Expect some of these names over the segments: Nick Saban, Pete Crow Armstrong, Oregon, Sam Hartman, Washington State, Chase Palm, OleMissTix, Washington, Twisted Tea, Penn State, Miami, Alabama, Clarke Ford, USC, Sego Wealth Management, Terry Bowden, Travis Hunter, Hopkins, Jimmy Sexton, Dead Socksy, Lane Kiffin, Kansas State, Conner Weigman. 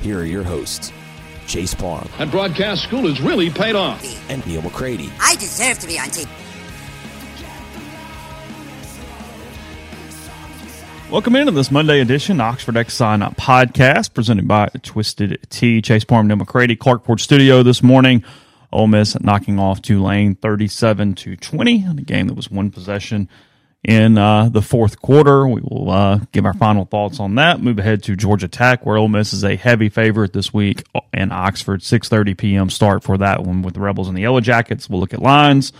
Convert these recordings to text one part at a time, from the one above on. here are your hosts, Chase Palm. That broadcast school has really paid off. And Neil McCready. I deserve to be on TV. Welcome into this Monday edition Oxford Exxon Podcast, presented by Twisted Tea. Chase Palm, Neil McCready, Clarke Ford Studio this morning. Ole Miss knocking off Tulane 37-20 in a game that was one possession in the fourth quarter. We will give our final thoughts on that. Move ahead to Georgia Tech, where Ole Miss is a heavy favorite this week in Oxford. 6:30 p.m. start for that one with the Rebels and the Yellow Jackets. We'll look at lines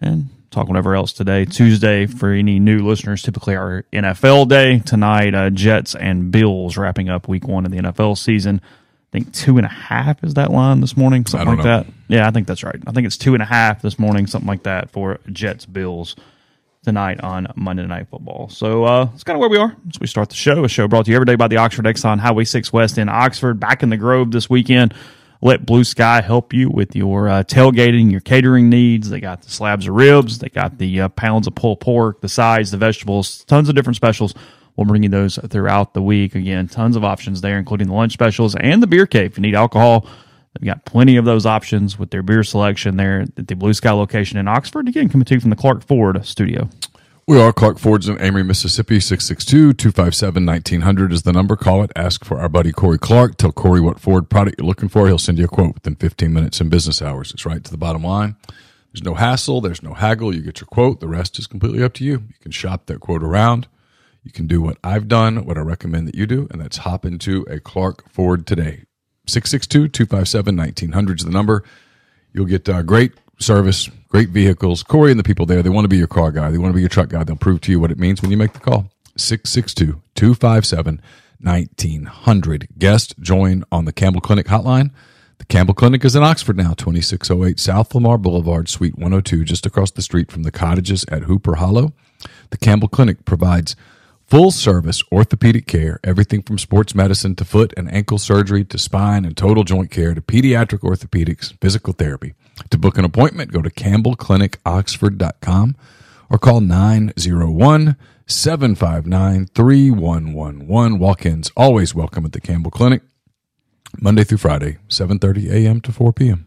and talk whatever else today. Tuesday, for any new listeners, typically our NFL day. Tonight, Jets and Bills wrapping up week one of the NFL season. I think 2.5 is that line this morning, something like that. Yeah, I think that's right. I think it's 2.5 this morning, something like that, for Jets-Bills tonight on Monday Night Football. So that's kind of where we are as we start the show. A show brought to you every day by the Oxford Exxon, Highway 6 West in Oxford. Back in the Grove this weekend. Let Blue Sky help you with your tailgating, your catering needs. They got the slabs of ribs. They got the pounds of pulled pork, the sides, the vegetables, tons of different specials. We'll bring you those throughout the week. Again, tons of options there, including the lunch specials and the beer cave. If you need alcohol, they've got plenty of those options with their beer selection there at the Blue Sky location in Oxford. Again, coming to you from the Clarke Ford Studio. We are Clarke Ford's in Amory, Mississippi. 662-257-1900 is the number. Call it. Ask for our buddy Corey Clark. Tell Corey what Ford product you're looking for. He'll send you a quote within 15 minutes in business hours. It's right to the bottom line. There's no hassle. There's no haggle. You get your quote. The rest is completely up to you. You can shop that quote around. You can do what I've done, what I recommend that you do, and that's hop into a Clarke Ford today. 662-257-1900 is the number. You'll get great service, great vehicles. Corey and the people there, they want to be your car guy. They want to be your truck guy. They'll prove to you what it means when you make the call. 662-257-1900. Guest, join on the Campbell Clinic hotline. The Campbell Clinic is in Oxford now, 2608 South Lamar Boulevard, Suite 102, just across the street from the cottages at Hooper Hollow. The Campbell Clinic provides full-service orthopedic care, everything from sports medicine to foot and ankle surgery to spine and total joint care to pediatric orthopedics, physical therapy. To book an appointment, go to campbellclinicoxford.com or call 901-759-3111. Walk-ins always welcome at the Campbell Clinic, Monday through Friday, 7:30 a.m. to 4 p.m.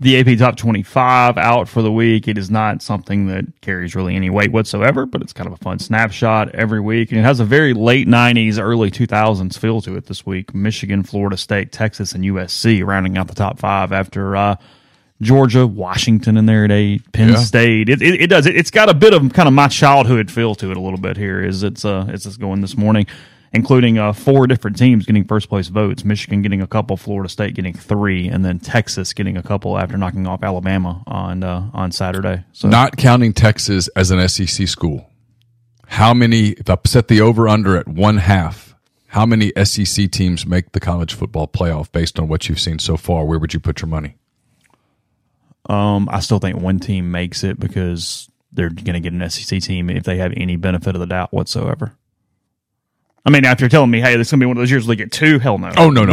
The AP Top 25 out for the week. It is not something that carries really any weight whatsoever, but it's kind of a fun snapshot every week. And it has a very late 90s, early 2000s feel to it this week. Michigan, Florida State, Texas, and USC rounding out the top five after Georgia, Washington in there at 8, Penn State. It does. It's got a bit of kind of my childhood feel to it a little bit here as it's going this morning, including four different teams getting first-place votes, Michigan getting a couple, Florida State getting 3, and then Texas getting a couple after knocking off Alabama on Saturday. So, not counting Texas as an SEC school, how many, if I set the over-under at 1/2, how many SEC teams make the college football playoff based on what you've seen so far? Where would you put your money? I still think one team makes it because they're going to get an SEC team if they have any benefit of the doubt whatsoever. I mean, after telling me, hey, this is going to be one of those years where they get 2, hell no. Oh, no.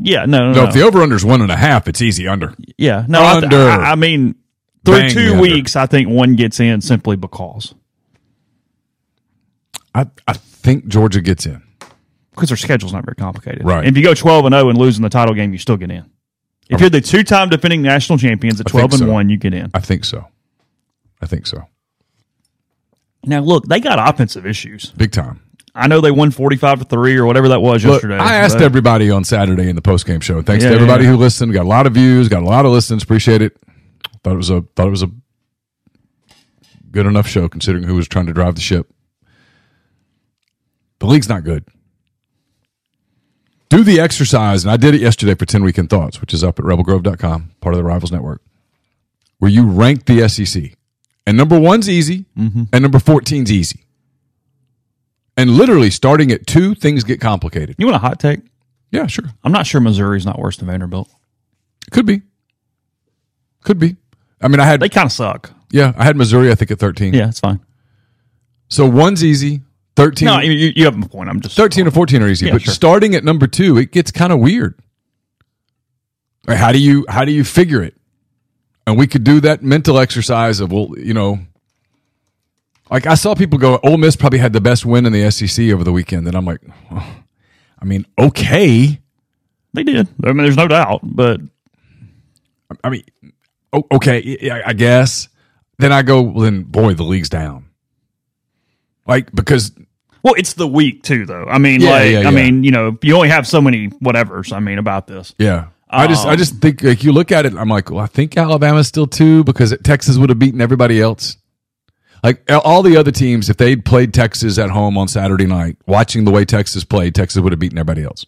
Yeah, no. If the over-under is 1.5, it's easy under. Yeah, no, under. I mean, through 2 weeks, I think one gets in simply because. I think Georgia gets in. Because their schedule's not very complicated. Right. And if you go 12-0 and lose in the title game, you still get in. If you're the two-time defending national champions at 12-1, you get in. I think so. Now, look, they got offensive issues. Big time. I know they won 45-3 or whatever that was yesterday. I asked everybody on Saturday in the post-game show. And thanks to everybody who listened. Got a lot of views. Got a lot of listens. Appreciate it. Thought it was a good enough show considering who was trying to drive the ship. The league's not good. Do the exercise, and I did it yesterday for 10 Weekend Thoughts, which is up at rebelgrove.com, part of the Rivals Network, where you rank the SEC. And number 1's easy, and number 14's easy. And literally, starting at 2, things get complicated. You want a hot take? Yeah, sure. I'm not sure Missouri's not worse than Vanderbilt. Could be. I mean, they kind of suck. Yeah, I had Missouri, I think, at 13. Yeah, it's fine. So 1's easy. 13. No, you have a point. I'm just 13 or 14 are easy, yeah, but sure. Starting at number 2, it gets kind of weird. Right, how do you figure it? And we could do that mental exercise of like I saw people go, Ole Miss probably had the best win in the SEC over the weekend, and I'm like, oh, I mean, okay, they did. I mean, there's no doubt, but I mean, okay, I guess. Then I go, well, then boy, the league's down. Like, because... Well, it's the week, too, though. I mean, you only have so many whatevers, I mean, about this. Yeah. I just think, like, you look at it, I'm like, well, I think Alabama's still 2 because Texas would have beaten everybody else. Like, all the other teams, if they'd played Texas at home on Saturday night, watching the way Texas played, Texas would have beaten everybody else.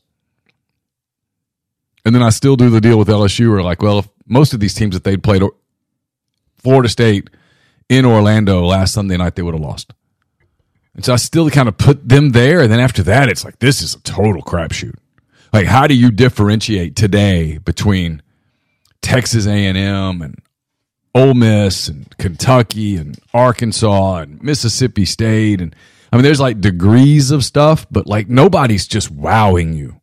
And then I still do the deal with LSU, or like, well, if most of these teams, if they'd played Florida State in Orlando last Sunday night, they would have lost. And so I still kind of put them there, and then after that, it's like, this is a total crapshoot. Like, how do you differentiate today between Texas A&M and Ole Miss and Kentucky and Arkansas and Mississippi State? And I mean, there's like degrees of stuff, but like nobody's just wowing you.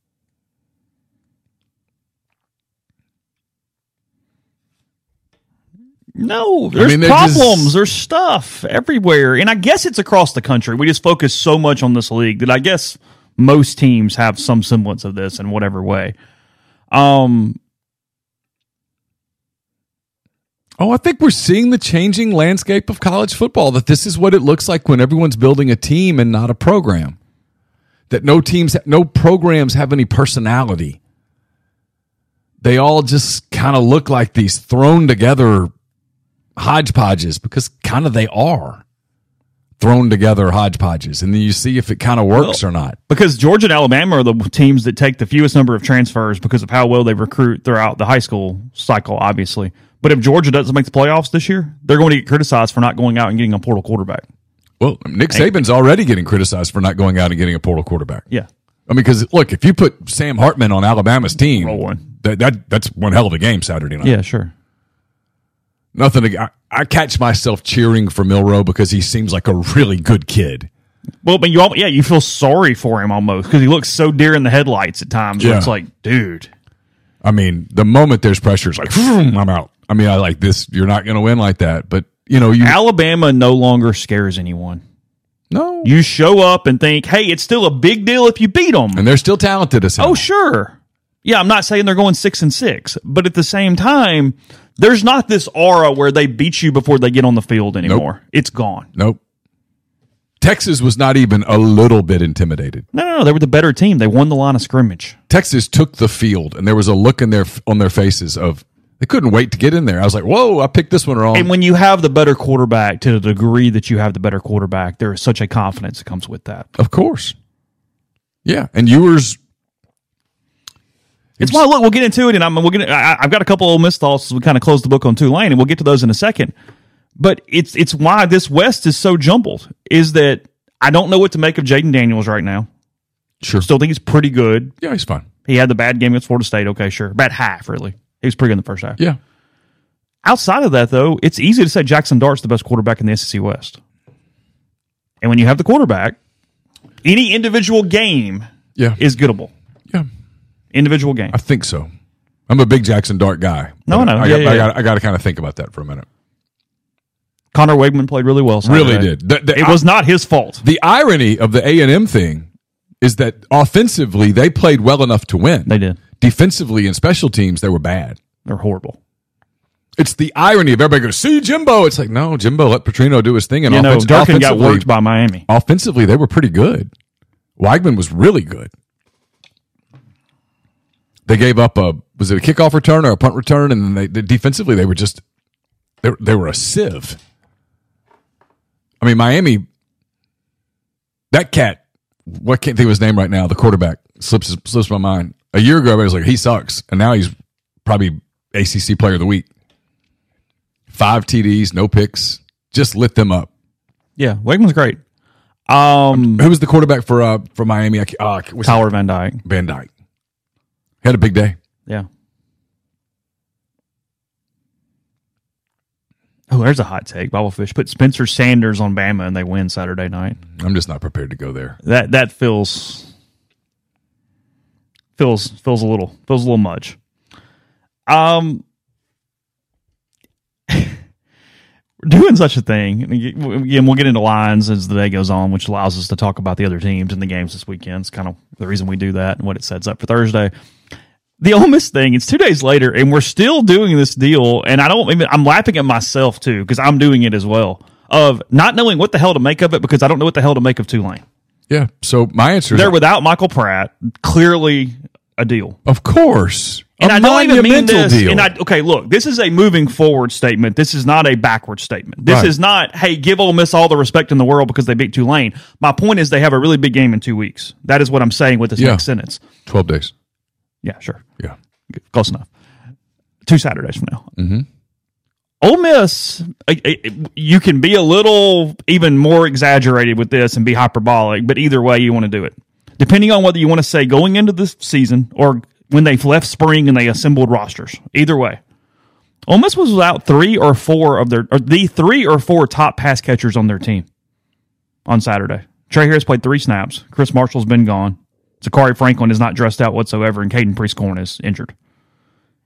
No, there's problems. There's stuff everywhere. And I guess it's across the country. We just focus so much on this league that I guess most teams have some semblance of this in whatever way. I think we're seeing the changing landscape of college football, that this is what it looks like when everyone's building a team and not a program. That no programs have any personality. They all just kind of look like these thrown together hodgepodges, because kind of they are thrown together hodgepodges, and then you see if it kind of works or not. Because Georgia and Alabama are the teams that take the fewest number of transfers because of how well they recruit throughout the high school cycle, obviously. But if Georgia doesn't make the playoffs this year, they're going to get criticized for not going out and getting a portal quarterback. Well, Nick Saban's already getting criticized for not going out and getting a portal quarterback. Yeah. I mean, because, look, if you put Sam Hartman on Alabama's team, that's one hell of a game Saturday night. Yeah, sure. I catch myself cheering for Milroe because he seems like a really good kid. Well, but you feel sorry for him almost because he looks so deer in the headlights at times. Yeah. It's like, dude. I mean, the moment there's pressure, it's like, I'm out. I mean, I like this. You're not going to win like that. But, Alabama no longer scares anyone. No. You show up and think, hey, it's still a big deal if you beat them. And they're still talented as hell. Oh, sure. Yeah, I'm not saying they're going 6-6, but at the same time, there's not this aura where they beat you before they get on the field anymore. Nope. It's gone. Nope. Texas was not even a little bit intimidated. No, they were the better team. They won the line of scrimmage. Texas took the field, and there was a look on their faces of they couldn't wait to get in there. I was like, whoa, I picked this one wrong. And when you have the better quarterback, to the degree that you have the better quarterback, there is such a confidence that comes with that. Of course. Yeah, and Ewers... It's why, look, we'll get into it, and I've got a couple of Ole Miss thoughts as we kind of close the book on Tulane, and we'll get to those in a second. But it's why this West is so jumbled, is that I don't know what to make of Jaden Daniels right now. Sure. Still think he's pretty good. Yeah, he's fine. He had the bad game against Florida State. Okay, sure. Bad half, really. He was pretty good in the first half. Yeah. Outside of that, though, it's easy to say Jackson Dart's the best quarterback in the SEC West. And when you have the quarterback, any individual game is gettable. Yeah. Individual game. I think so. I'm a big Jackson Dart guy. No, I know. I got to kind of think about that for a minute. Conner Weigman played really well Saturday. Really did. It was not his fault. The irony of the A&M thing is that offensively, they played well enough to win. They did. Defensively and special teams, they were bad. They're horrible. It's the irony of everybody goes, see Jimbo. It's like, no, Jimbo, let Petrino do his thing. And Durkin got worked by Miami. Offensively, they were pretty good. Weigman was really good. They gave up was it a kickoff return or a punt return? And then they defensively, they were just, they were a sieve. I mean, Miami, that cat, what can't think of his name right now, the quarterback, slips my mind. A year ago, everybody was like, he sucks. And now he's probably ACC Player of the Week. 5 TDs, no picks. Just lit them up. Yeah, Weigman's great. Who was the quarterback for Miami? Tyler Van Dyke. Van Dyke. He had a big day. Yeah. Oh, there's a hot take. Bobblefish put Spencer Sanders on Bama and they win Saturday night. I'm just not prepared to go there. That feels a little much. We're doing such a thing. Again, we'll get into lines as the day goes on, which allows us to talk about the other teams and the games this weekend. It's kind of the reason we do that and what it sets up for Thursday. The Ole Miss thing, it's 2 days later, and we're still doing this deal, and I'm laughing at myself, too, because I'm doing it as well, of not knowing what the hell to make of it because I don't know what the hell to make of Tulane. Yeah, so my answer is... They're without Michael Pratt, clearly a deal. Of course. And I don't even mean this. Deal. Okay, look, this is a moving forward statement. This is not a backward statement. This is not, hey, give Ole Miss all the respect in the world because they beat Tulane. My point is they have a really big game in 2 weeks. That is what I'm saying with this next sentence. 12 days. Yeah, sure. Yeah. Close enough. 2 Saturdays from now. Mm-hmm. Ole Miss, you can be a little even more exaggerated with this and be hyperbolic, but either way you want to do it. Depending on whether you want to say going into this season or when they've left spring and they assembled rosters. Either way. Ole Miss was without three or four top pass catchers on their team on Saturday. Trey Harris played 3 snaps. Chris Marshall's been gone. Za'Kari Franklin is not dressed out whatsoever, and Caden Prescorn is injured.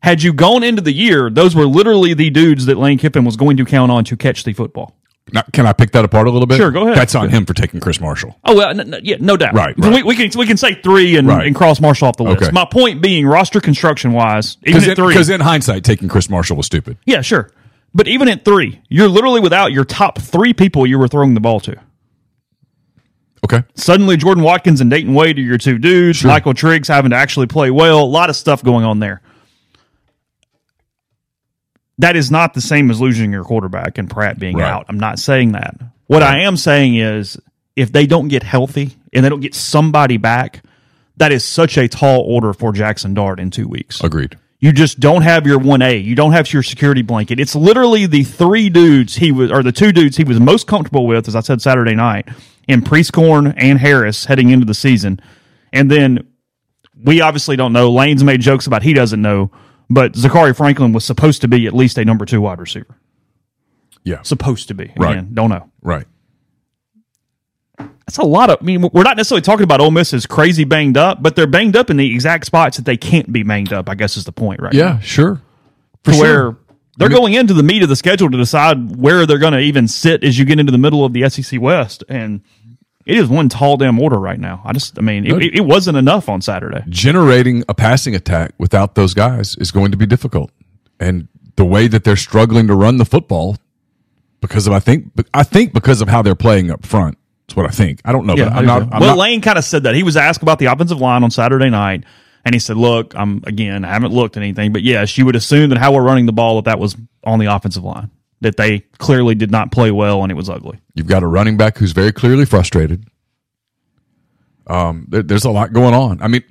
Had you gone into the year, those were literally the dudes that Lane Kiffin was going to count on to catch the football. Now, can I pick that apart a little bit? Sure, go ahead. That's on him for taking Chris Marshall. Oh, well, no doubt. Right. We can say 3 and cross Marshall off the list. Okay. My point being, roster construction-wise, even at 3. Because in hindsight, taking Chris Marshall was stupid. Yeah, sure. But even at 3, you're literally without your top 3 people you were throwing the ball to. Okay. Suddenly, Jordan Watkins and Dayton Wade are your 2 dudes. Sure. Michael Triggs having to actually play well. A lot of stuff going on there. That is not the same as losing your quarterback and Pratt being out. I'm not saying that. What I am saying is if they don't get healthy and they don't get somebody back, that is such a tall order for Jackson Dart in 2 weeks. Agreed. You just don't have your 1A. You don't have your security blanket. It's literally the 3 dudes the 2 dudes he was most comfortable with, as I said Saturday night, in Prescorn and Harris heading into the season. And then we obviously don't know. Lane's made jokes about he doesn't know, but Za'Kari Franklin was supposed to be at least a number 2 wide receiver. Yeah. Supposed to be. Right. Again, don't know. Right. That's a lot of... I mean, we're not necessarily talking about Ole Miss is crazy banged up, but they're banged up in the exact spots that they can't be banged up, I guess is the point right now. Yeah, sure. Where they're going into the meat of the schedule to decide where they're going to even sit as you get into the middle of the SEC West, and it is one tall damn order right now. It wasn't enough on Saturday. Generating a passing attack without those guys is going to be difficult, and the way that they're struggling to run the football because of I think because of how they're playing up front. That's what I think. I don't know. Yeah, but Lane kind of said that. He was asked about the offensive line on Saturday night, and he said, look, I haven't looked at anything, but yes, you would assume that how we're running the ball, that was on the offensive line, that they clearly did not play well and it was ugly. You've got a running back who's very clearly frustrated. There's a lot going on. I mean,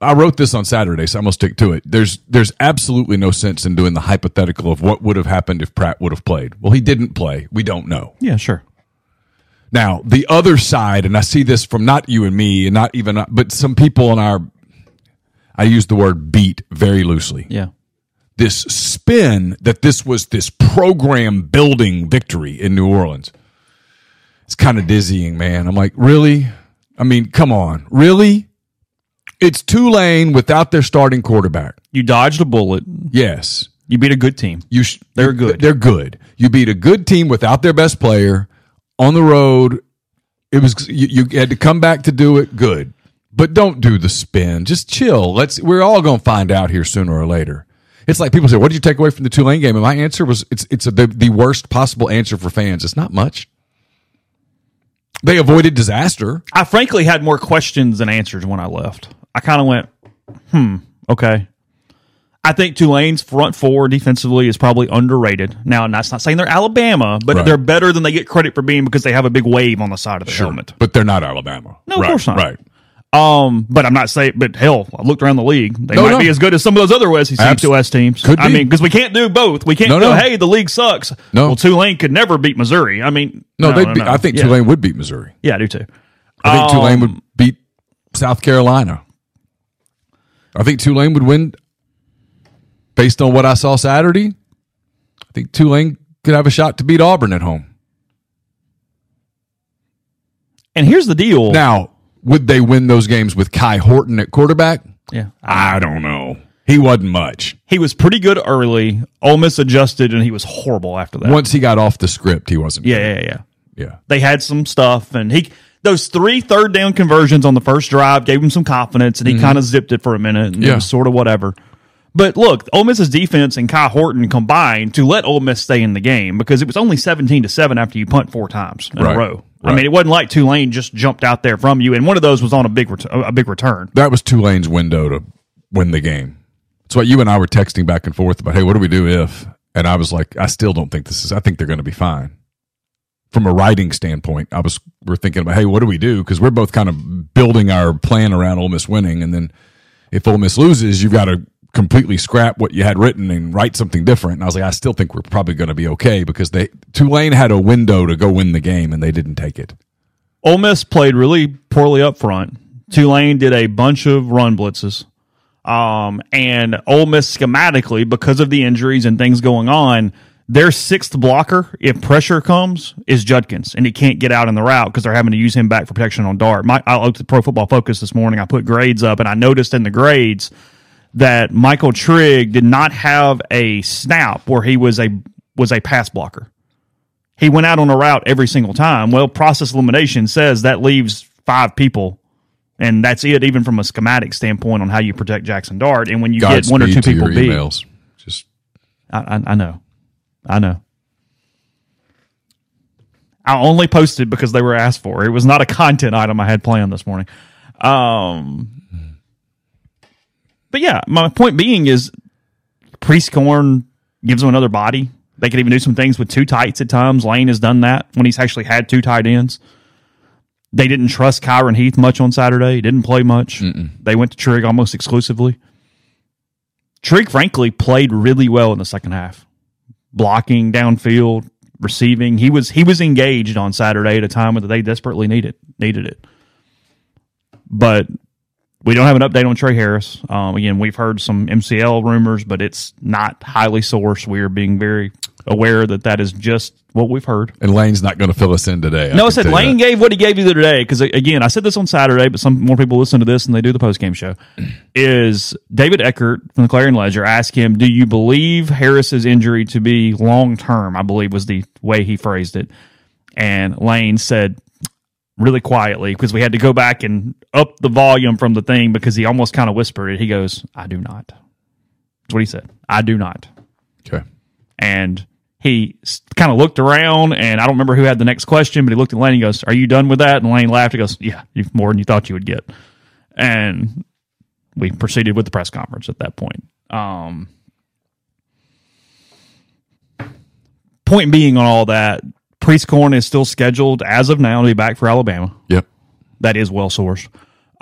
I wrote this on Saturday, so I'm going to stick to it. There's absolutely no sense in doing the hypothetical of what would have happened if Pratt would have played. Well, he didn't play. We don't know. Yeah, sure. Now, the other side, and I see this from not you and me, and not even, but some people in our, I use the word beat very loosely. Yeah. This spin that this was this program-building victory in New Orleans. It's kind of dizzying, man. I'm like, really? I mean, come on. Really? It's Tulane without their starting quarterback. You dodged a bullet. Yes. You beat a good team. They're good. They're good. You beat a good team without their best player on the road. It was you had to come back to do it good. But don't do the spin. Just chill. We're all going to find out here sooner or later. It's like people say, what did you take away from the Tulane game? And my answer was, it's the worst possible answer for fans. It's not much. They avoided disaster. I frankly had more questions than answers when I left. I kind of went, okay. I think Tulane's front four defensively is probably underrated. Now, that's not saying they're Alabama, but they're better than they get credit for being because they have a big wave on the side of the helmet. But they're not Alabama. No, of course not. Right. But I'm not saying, but hell, I looked around the league. They might be as good as some of those other SEC teams. Could be. I mean, because we can't do both. We can't go, hey, the league sucks. No. Well, Tulane could never beat Missouri. I mean, no. I think Tulane would beat Missouri. Yeah, I do too. I think Tulane would beat South Carolina. I think Tulane would win based on what I saw Saturday. I think Tulane could have a shot to beat Auburn at home. And here's the deal. Now, would they win those games with Kai Horton at quarterback? Yeah. I don't know. He wasn't much. He was pretty good early. Ole Miss adjusted, and he was horrible after that. Once he got off the script, he wasn't good. Yeah. They had some stuff, and those 3 third-down conversions on the first drive gave him some confidence, and he kind of zipped it for a minute, and it was sort of whatever. But look, Ole Miss's defense and Kai Horton combined to let Ole Miss stay in the game because it was only 17-7 after you punt 4 times in a row. Right. I mean, it wasn't like Tulane just jumped out there from you, and one of those was on a big return. That was Tulane's window to win the game. That's what you and I were texting back and forth about, hey, what do we do if? And I was like, I still don't think this is – I think they're going to be fine. From a writing standpoint, we're thinking about, hey, what do we do? Because we're both kind of building our plan around Ole Miss winning, and then if Ole Miss loses, you've got to – completely scrap what you had written and write something different. And I was like, I still think we're probably going to be okay because Tulane had a window to go win the game and they didn't take it. Ole Miss played really poorly up front. Tulane did a bunch of run blitzes. And Ole Miss schematically, because of the injuries and things going on, their 6th blocker, if pressure comes, is Judkins, and he can't get out in the route because they're having to use him back for protection on Dart. I looked at Pro Football Focus this morning. I put grades up, and I noticed in the grades that Michael Trigg did not have a snap where he was a pass blocker. He went out on a route every single time. Well, process elimination says that leaves 5 people, and that's it, even from a schematic standpoint on how you protect Jackson Dart. And when you get one or two people beat, I know. I only posted because they were asked for. It was not a content item I had planned this morning. But yeah, my point being is Priest Korn gives them another body. They can even do some things with 2 tights at times. Lane has done that when he's actually had 2 tight ends. They didn't trust Kyron Heath much on Saturday. He didn't play much. Mm-mm. They went to Trigg almost exclusively. Trigg, frankly, played really well in the second half. Blocking, downfield, receiving. He was engaged on Saturday at a time where they desperately needed it. But we don't have an update on Trey Harris. Again, we've heard some MCL rumors, but it's not highly sourced. We are being very aware that is just what we've heard. And Lane's not going to fill us in today. No, I said Lane gave what he gave you the other day because, again, I said this on Saturday, but some more people listen to this than they do the postgame show, is David Eckert from the Clarion Ledger asked him, do you believe Harris's injury to be long-term, I believe was the way he phrased it. And Lane said, really quietly, because we had to go back and up the volume from the thing because he almost kind of whispered it. He goes, I do not. That's what he said. I do not. Okay. And he kind of looked around, and I don't remember who had the next question, but he looked at Lane and goes, are you done with that? And Lane laughed. He goes, yeah, you've more than you thought you would get. And we proceeded with the press conference at that point. Point being on all that, Priest Korn is still scheduled as of now to be back for Alabama. Yep. That is well sourced.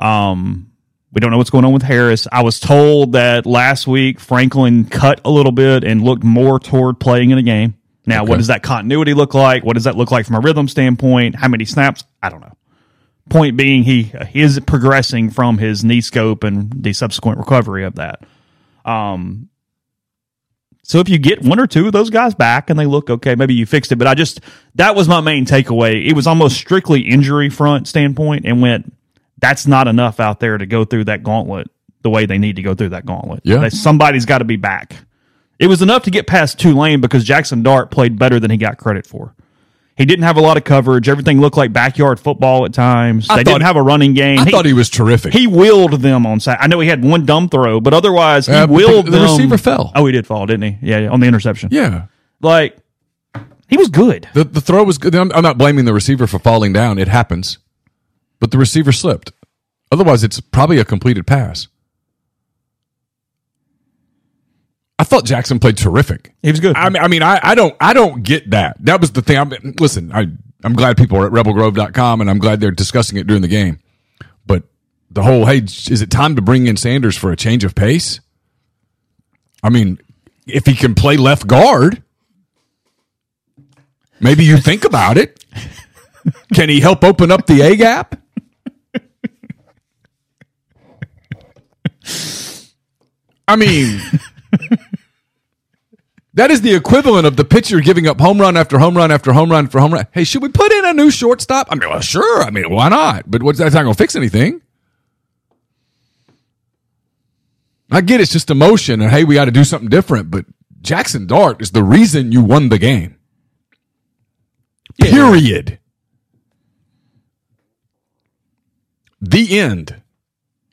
We don't know what's going on with Harris. I was told that last week Franklin cut a little bit and looked more toward playing in a game. Now, okay. What does that continuity look like? What does that look like from a rhythm standpoint? How many snaps? I don't know. Point being, he is progressing from his knee scope and the subsequent recovery of that. So if you get one or two of those guys back and they look okay, maybe you fixed it. But that was my main takeaway. It was almost strictly injury front standpoint and went, that's not enough out there to go through that gauntlet the way they need to go through that gauntlet. Yeah. Somebody's got to be back. It was enough to get past Tulane because Jackson Dart played better than he got credit for. He didn't have a lot of coverage. Everything looked like backyard football at times. They didn't have a running game. I thought he was terrific. He willed them on Saturday. I know he had one dumb throw, but otherwise he willed them. The receiver fell. Oh, he did fall, didn't he? Yeah, on the interception. Yeah. Like, he was good. The throw was good. I'm not blaming the receiver for falling down. It happens. But the receiver slipped. Otherwise, it's probably a completed pass. I thought Jackson played terrific. He was good. I don't get that. That was the thing. I'm glad people are at rebelgrove.com, and I'm glad they're discussing it during the game. But the whole, hey, is it time to bring in Sanders for a change of pace? I mean, if he can play left guard, maybe you think about it. Can he help open up the A gap? I mean... That is the equivalent of the pitcher giving up home run after home run after home run for home run. Hey, should we put in a new shortstop? I mean, well, sure. I mean, why not? But that's not going to fix anything. I get it's just emotion and, hey, we got to do something different. But Jackson Dart is the reason you won the game. Yeah. Period. The end.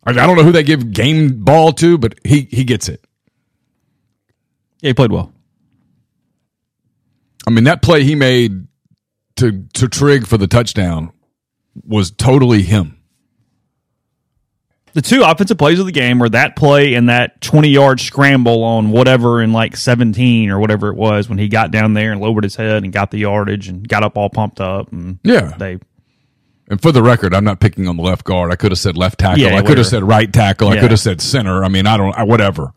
I don't know who they give game ball to, but he gets it. Yeah, he played well. I mean, that play he made to Trigg for the touchdown was totally him. The two offensive plays of the game were that play and that 20-yard scramble on whatever in like 17 or whatever it was when he got down there and lowered his head and got the yardage and got up all pumped up. And yeah. And for the record, I'm not picking on the left guard. I could have said left tackle. Yeah, I could have said right tackle. Yeah. I could have said center. I mean, whatever.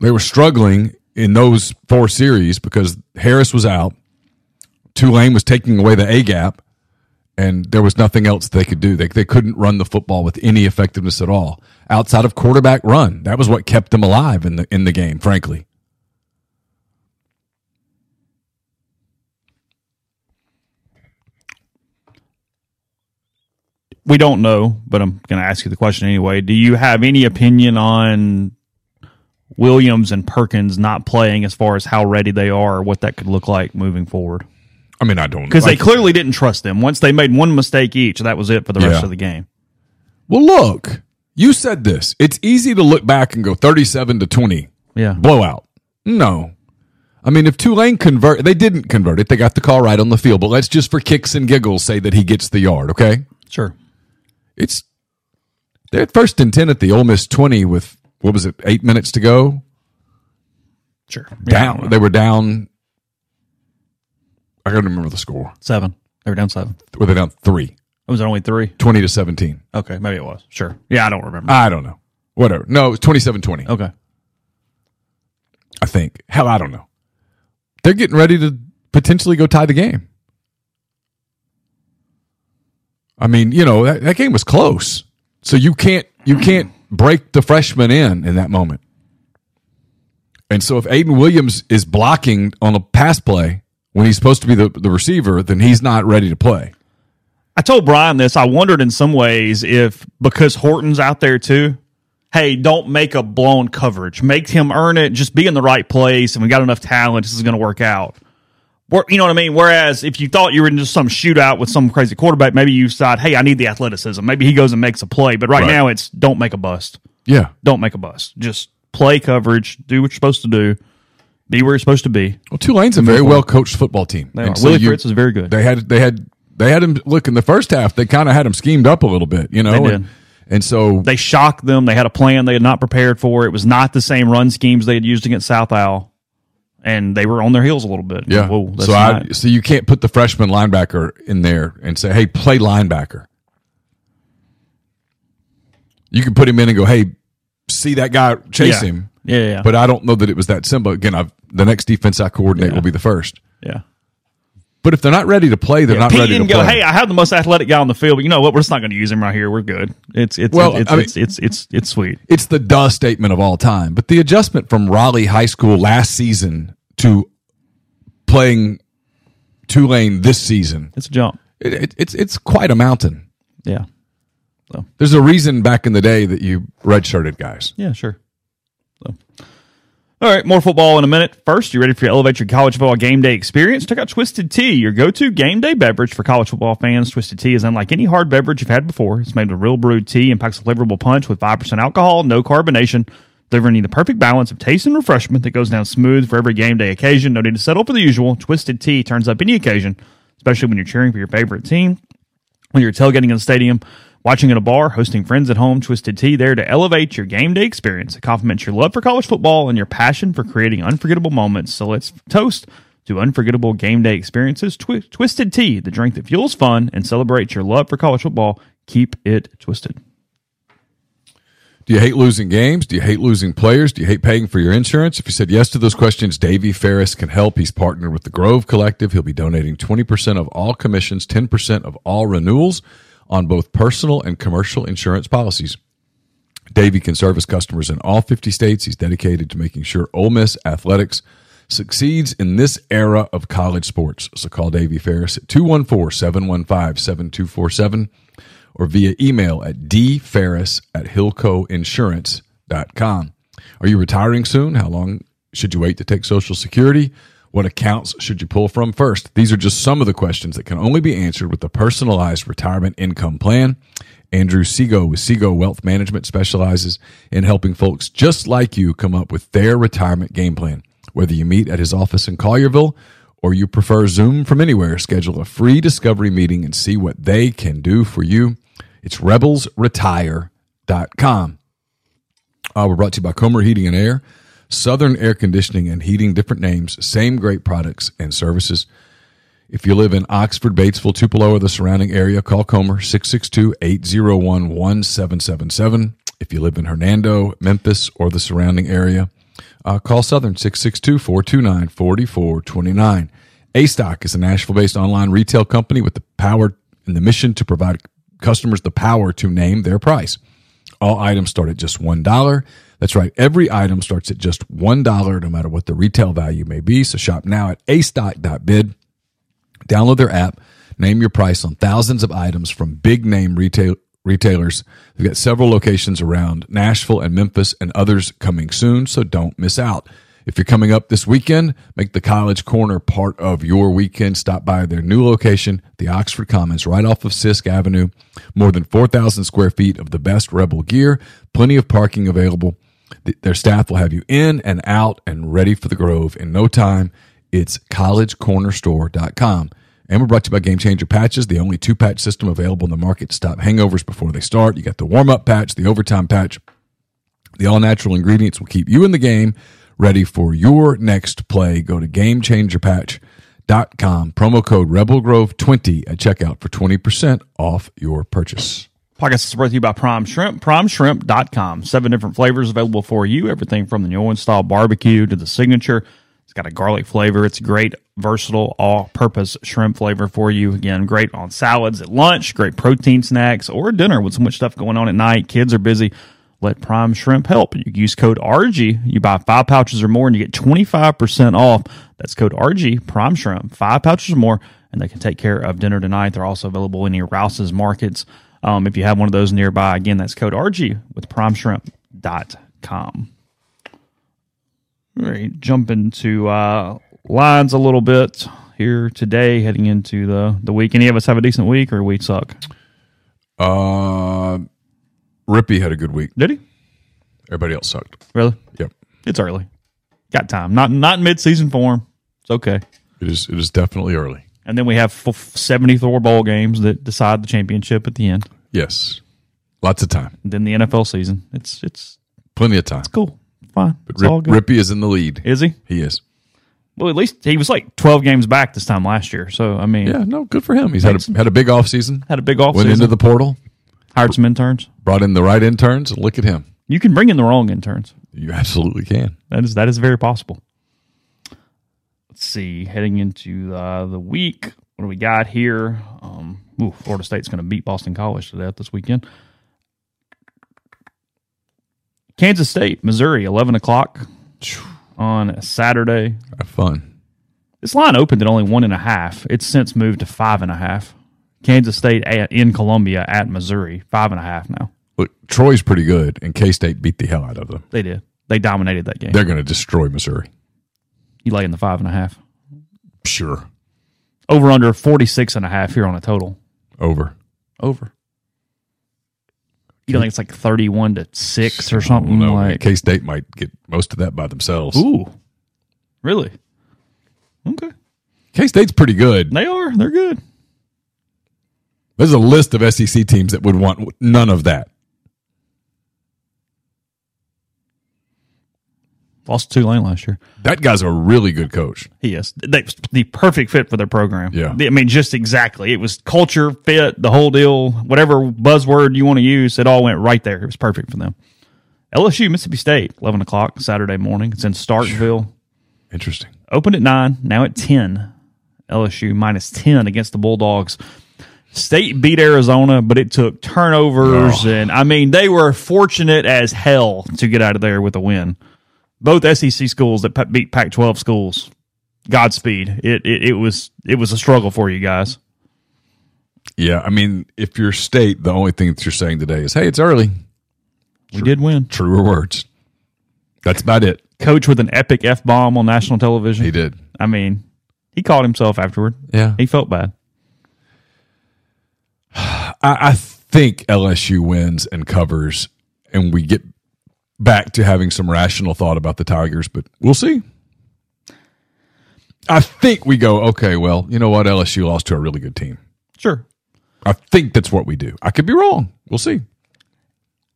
They were struggling in those four series because Harris was out. Tulane was taking away the A gap, and there was nothing else they could do. They couldn't run the football with any effectiveness at all outside of quarterback run. That was what kept them alive in the game, frankly. We don't know, but I'm going to ask you the question anyway. Do you have any opinion on Williams and Perkins not playing as far as how ready they are or what that could look like moving forward? I mean, I don't know. Because they clearly didn't trust them. Once they made one mistake each, that was it for the rest of the game. Well, look, you said this. It's easy to look back and go 37-20. Yeah. Blowout. No. I mean, if Tulane they didn't convert it. They got the call right on the field. But let's just for kicks and giggles say that he gets the yard, okay? Sure. They're at 1st and 10 at the Ole Miss 20 with, what was it, 8 minutes to go? Sure. Down. Yeah, they were down. I got to remember the score. 7. They were down 7. Were they down 3? Was it only 3? 20-17. Okay, maybe it was. Sure. Yeah, I don't remember. I don't know. Whatever. No, it was 27-20. Okay. I think. Hell, I don't know. They're getting ready to potentially go tie the game. I mean, you know, that game was close. So you can't break the freshman in that moment. And so if Aiden Williams is blocking on a pass play when he's supposed to be the receiver, then he's not ready to play. I told Brian this. I wondered in some ways if, because Horton's out there too, hey, don't make a blown coverage. Make him earn it. Just be in the right place, and we got enough talent. This is going to work out. You know what I mean? Whereas if you thought you were in just some shootout with some crazy quarterback, maybe you decide, hey, I need the athleticism. Maybe he goes and makes a play. But right now it's don't make a bust. Yeah. Don't make a bust. Just play coverage. Do what you're supposed to do. Be where you're supposed to be. Well, Tulane's a very well-coached football team. Willie Fritz is very good. They had him, look, in the first half, they kind of had him schemed up a little bit, you know? They did. And so they shocked them. They had a plan they had not prepared for. It was not the same run schemes they had used against South Owl. And they were on their heels a little bit. Yeah. Whoa, so you can't put the freshman linebacker in there and say, hey, play linebacker. You can put him in and go, hey, see that guy, chase him. Yeah. But I don't know that it was that simple. Again, the next defense I coordinate will be the first. Yeah. But if they're not ready to play, they're not ready to play. Pete didn't go, hey, I have the most athletic guy on the field, but you know what? We're just not going to use him right here. We're good. It's sweet. It's the duh statement of all time. But the adjustment from Raleigh High School last season to playing Tulane this season, it's a jump. It's quite a mountain. Yeah. So. There's a reason back in the day that you redshirted guys. Yeah, sure. So. All right, more football in a minute. First, you ready for your Elevate Your College Football Game Day experience? Check out Twisted Tea, your go-to game day beverage for college football fans. Twisted Tea is unlike any hard beverage you've had before. It's made with real brewed tea and packs a flavorful punch with 5% alcohol, no carbonation, delivering you the perfect balance of taste and refreshment that goes down smooth for every game day occasion. No need to settle for the usual. Twisted Tea turns up any occasion, especially when you're cheering for your favorite team, when you're tailgating in the stadium, watching at a bar, hosting friends at home. Twisted Tea there to elevate your game day experience. It complements your love for college football and your passion for creating unforgettable moments. So let's toast to unforgettable game day experiences. Twisted Tea, the drink that fuels fun and celebrates your love for college football. Keep it twisted. Do you hate losing games? Do you hate losing players? Do you hate paying for your insurance? If you said yes to those questions, Davey Ferris can help. He's partnered with the Grove Collective. He'll be donating 20% of all commissions, 10% of all renewals on both personal and commercial insurance policies. Davey can service customers in all 50 states. He's dedicated to making sure Ole Miss athletics succeeds in this era of college sports. So call Davey Ferris at 214-715-7247 or via email at dferris@hillcoinsurance.com. Are you retiring soon? How long should you wait to take Social Security? What accounts should you pull from first? These are just some of the questions that can only be answered with the personalized retirement income plan. Andrew Sego with Sego Wealth Management specializes in helping folks just like you come up with their retirement game plan. Whether you meet at his office in Collierville or you prefer Zoom from anywhere, schedule a free discovery meeting and see what they can do for you. It's rebelsretire.com. We're brought to you by Comer Heating and Air. Southern Air Conditioning and Heating, different names, same great products and services. If you live in Oxford, Batesville, Tupelo, or the surrounding area, call Comer, 662-801-1777. If you live in Hernando, Memphis, or the surrounding area, call Southern, 662-429-4429. A-Stock is a Nashville-based online retail company with the power and the mission to provide customers the power to name their price. All items start at just $1. That's right. Every item starts at just $1, no matter what the retail value may be. So shop now at astock.bid. Download their app. Name your price on thousands of items from big-name retailers. They've got several locations around Nashville and Memphis and others coming soon, so don't miss out. If you're coming up this weekend, make the College Corner part of your weekend. Stop by their new location, the Oxford Commons, right off of Sisk Avenue. More than 4,000 square feet of the best Rebel gear. Plenty of parking available. Their staff will have you in and out and ready for the Grove in no time. It's collegecornerstore.com. And we're brought to you by Game Changer Patches, the only two-patch system available in the market to stop hangovers before they start. You got the warm-up patch, the overtime patch. The all-natural ingredients will keep you in the game, ready for your next play. Go to GameChangerPatch.com. Promo code RebelGrove20 at checkout for 20% off your purchase. Podcast is brought to you by Prime Shrimp, primeshrimp.com. 7 different flavors available for you, everything from the New Orleans-style barbecue to the signature. It's got a garlic flavor. It's great, versatile, all-purpose shrimp flavor for you. Again, great on salads at lunch, great protein snacks, or dinner with so much stuff going on at night. Kids are busy. Let Prime Shrimp help. You can use code RG. You buy 5 pouches or more, and you get 25% off. That's code RG, Prime Shrimp, 5 pouches or more, and they can take care of dinner tonight. They're also available in your Rouse's Markets. If you have one of those nearby, again, that's code RG with primeshrimp.com. All right, jump into lines a little bit here today, heading into the week. Any of us have a decent week, or we suck? Rippy had a good week. Did he? Everybody else sucked. Really? Yep. It's early. Got time. Not mid-season form. It's okay. It is definitely early. And then we have 74 bowl games that decide the championship at the end. Yes. Lots of time. And then the NFL season. It's plenty of time. It's cool. Fine. But it's all good. Rippy is in the lead. Is he? He is. Well, at least he was like 12 games back this time last year. So, I mean. Yeah, no, good for him. He's had a big offseason. Went into the portal. Hired some interns. Brought in the right interns. Look at him. You can bring in the wrong interns. You absolutely can. That is very possible. Let's see. Heading into the week, what do we got here? Florida State's going to beat Boston College to death this weekend. Kansas State, Missouri, 11 o'clock on Saturday. Have fun. This line opened at only 1.5. It's since moved to 5.5. Kansas State in Columbia at Missouri, 5.5 now. Look, Troy's pretty good, and K-State beat the hell out of them. They did. They dominated that game. They're going to destroy Missouri. You lay in the 5.5. Sure. Over under 46.5 here on a total. Over. You don't think it's like 31-6 or something? No, like K-State might get most of that by themselves. Ooh, really? Okay. K-State's pretty good. They are. They're good. There's a list of SEC teams that would want none of that. Lost to Tulane last year. That guy's a really good coach. He is. That's the perfect fit for their program. Yeah. I mean, just exactly. It was culture, fit, the whole deal, whatever buzzword you want to use, it all went right there. It was perfect for them. LSU, Mississippi State, 11 o'clock Saturday morning. It's in Starkville. Interesting. Opened at 9, now at 10. LSU minus 10 against the Bulldogs. State beat Arizona, but it took turnovers. Oh. And, I mean, they were fortunate as hell to get out of there with a win. Both SEC schools that beat Pac-12 schools, Godspeed. It was a struggle for you guys. Yeah, I mean, if you're State, the only thing that you're saying today is, hey, it's early. We did win. Truer words. That's about it. Coach with an epic F-bomb on national television. He did. I mean, he called himself afterward. Yeah. He felt bad. I think LSU wins and covers, and we get back to having some rational thought about the Tigers, but we'll see. I think we go, okay, well, you know what? LSU lost to a really good team. Sure. I think that's what we do. I could be wrong. We'll see.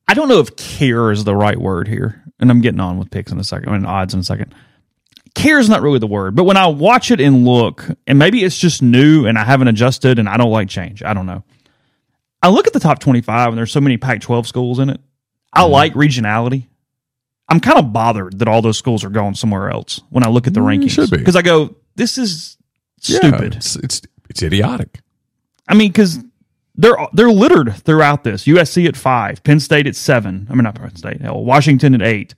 I don't know if care is the right word here, and I'm getting on with picks in a second, I mean, odds in a second. Care is not really the word, but when I watch it and look, and maybe it's just new and I haven't adjusted and I don't like change. I don't know. I look at the top 25 and there's so many Pac-12 schools in it. I like regionality. I'm kind of bothered that all those schools are going somewhere else when I look at the rankings. Because I go, this is stupid. It's idiotic. I mean, because they're littered throughout this. USC at 5, Penn State at 7. I mean, not Penn State. Washington at 8,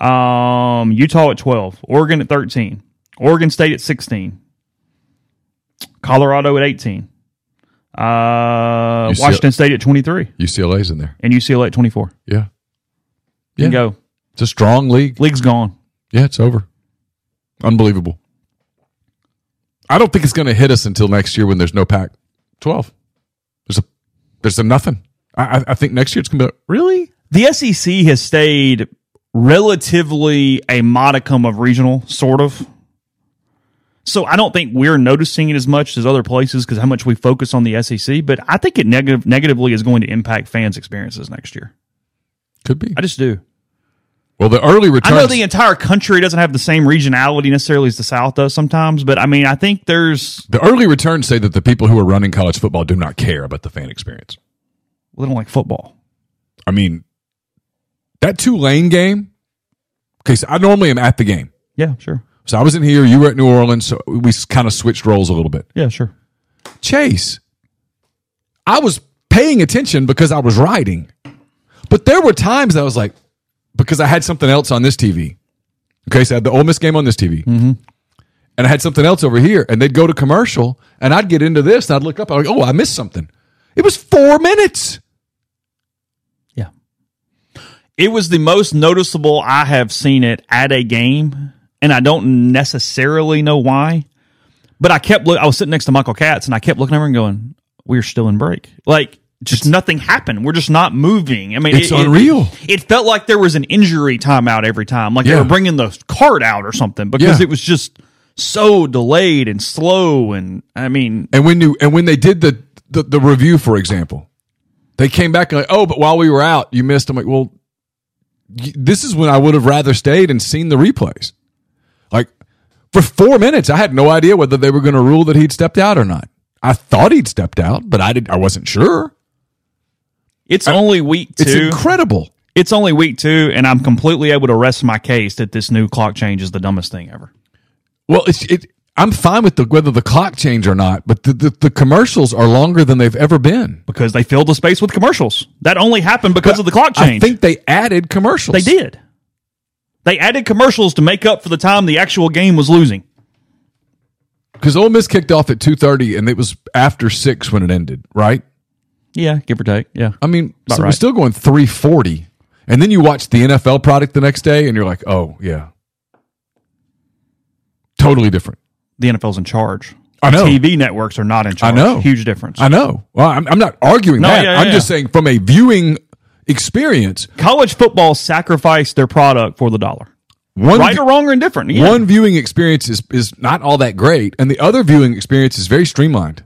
Utah at 12, Oregon at 13, Oregon State at 16, Colorado at 18, Washington State at 23. UCLA's in there. And UCLA at 24. Yeah. You can go. It's a strong league. League's gone. Yeah, it's over. Unbelievable. I don't think it's going to hit us until next year when there's no Pac-12. There's a nothing. I think next year it's going to be like, really? The SEC has stayed relatively a modicum of regional, sort of. So I don't think we're noticing it as much as other places because how much we focus on the SEC, but I think it negatively is going to impact fans' experiences next year. Could be. I just do. Well, the early returns. I know the entire country doesn't have the same regionality necessarily as the South does sometimes, but I mean, I think there's. The early returns say that the people who are running college football do not care about the fan experience. Well, they don't like football. I mean, that Tulane game. Okay, so I normally am at the game. Yeah, sure. So I was in here, you were at New Orleans, so we kind of switched roles a little bit. Yeah, sure. Chase, I was paying attention because I was riding, but there were times that I was like, because I had something else on this TV. Okay, so I had the Ole Miss game on this TV. Mm-hmm. And I had something else over here. And they'd go to commercial, and I'd get into this, and I'd look up. I'd go, oh, I missed something. It was 4 minutes. Yeah. It was the most noticeable I have seen it at a game, and I don't necessarily know why. But I was sitting next to Michael Katz, and I kept looking over and going, we're still in break. Like, just nothing happened. We're just not moving. I mean, it's unreal. It felt like there was an injury timeout every time. Like they were bringing the cart out or something because it was just so delayed and slow. And I mean, and when they did the review, for example, they came back and like, oh, but while we were out, you missed. I'm like, well, this is when I would have rather stayed and seen the replays. Like for 4 minutes, I had no idea whether they were going to rule that he'd stepped out or not. I thought he'd stepped out, but I wasn't sure. It's only week 2. It's incredible. It's only week 2, and I'm completely able to rest my case that this new clock change is the dumbest thing ever. Well, I'm fine with whether the clock change or not, but the commercials are longer than they've ever been. Because they filled the space with commercials. That only happened because of the clock change. I think they added commercials. They did. They added commercials to make up for the time the actual game was losing. Because Ole Miss kicked off at 2:30, and it was after 6 when it ended, right? Yeah, give or take. Yeah, I mean, so we're still going 3:40. And then you watch the NFL product the next day, and you're like, oh, yeah. Totally different. The NFL's in charge. I know. TV networks are not in charge. I know. Huge difference. I know. Well, I'm not arguing that. Yeah, I'm just saying from a viewing experience. College football sacrificed their product for the dollar. Right or wrong or indifferent. Yeah. One viewing experience is not all that great, and the other viewing experience is very streamlined.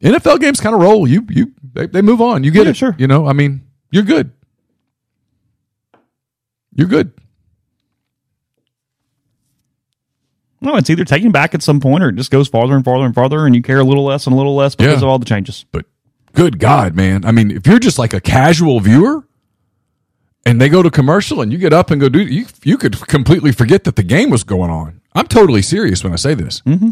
NFL games kind of roll. They move on. You get it. Sure. You know, I mean, you're good. You're good. No, it's either taken back at some point or it just goes farther and farther and farther, and you care a little less and a little less because of all the changes. But good God, man. I mean, if you're just like a casual viewer and they go to commercial and you get up and go do you could completely forget that the game was going on. I'm totally serious when I say this. Mm-hmm.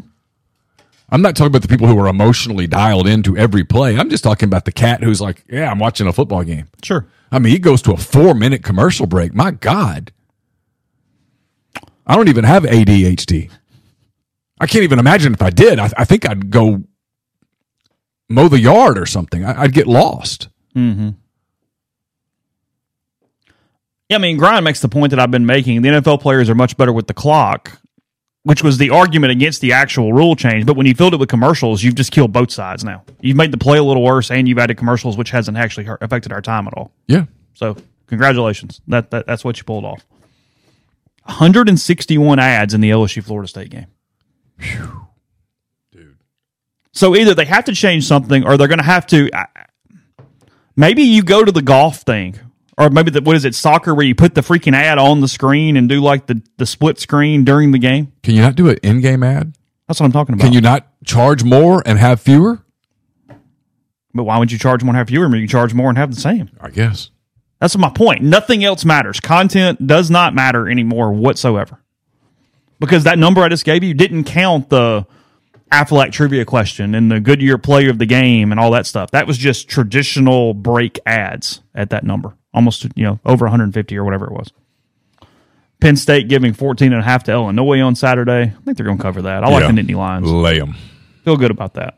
I'm not talking about the people who are emotionally dialed into every play. I'm just talking about the cat who's like, yeah, I'm watching a football game. Sure. I mean, he goes to a 4-minute commercial break. My God. I don't even have ADHD. I can't even imagine if I did. I think I'd go mow the yard or something. I'd get lost. Mm-hmm. Yeah, I mean, Grind makes the point that I've been making. The NFL players are much better with the clock, which was the argument against the actual rule change. But when you filled it with commercials, you've just killed both sides now. You've made the play a little worse, and you've added commercials, which hasn't actually affected our time at all. Yeah. So congratulations. That's what you pulled off. 161 ads in the LSU-Florida State game. Whew. Dude. So either they have to change something, or they're going to have to... Maybe you go to the golf thing. Or maybe, soccer, where you put the freaking ad on the screen and do like the split screen during the game? Can you not do an in-game ad? That's what I'm talking about. Can you not charge more and have fewer? But why would you charge more and have fewer? I mean, you charge more and have the same. I guess. That's my point. Nothing else matters. Content does not matter anymore whatsoever. Because that number I just gave you didn't count the Aflac trivia question and the Goodyear player of the game and all that stuff. That was just traditional break ads at that number. Almost, over 150 or whatever it was. Penn State giving 14.5 to Illinois on Saturday. I think they're going to cover that. I like the Nittany Lions. Lay them. Feel good about that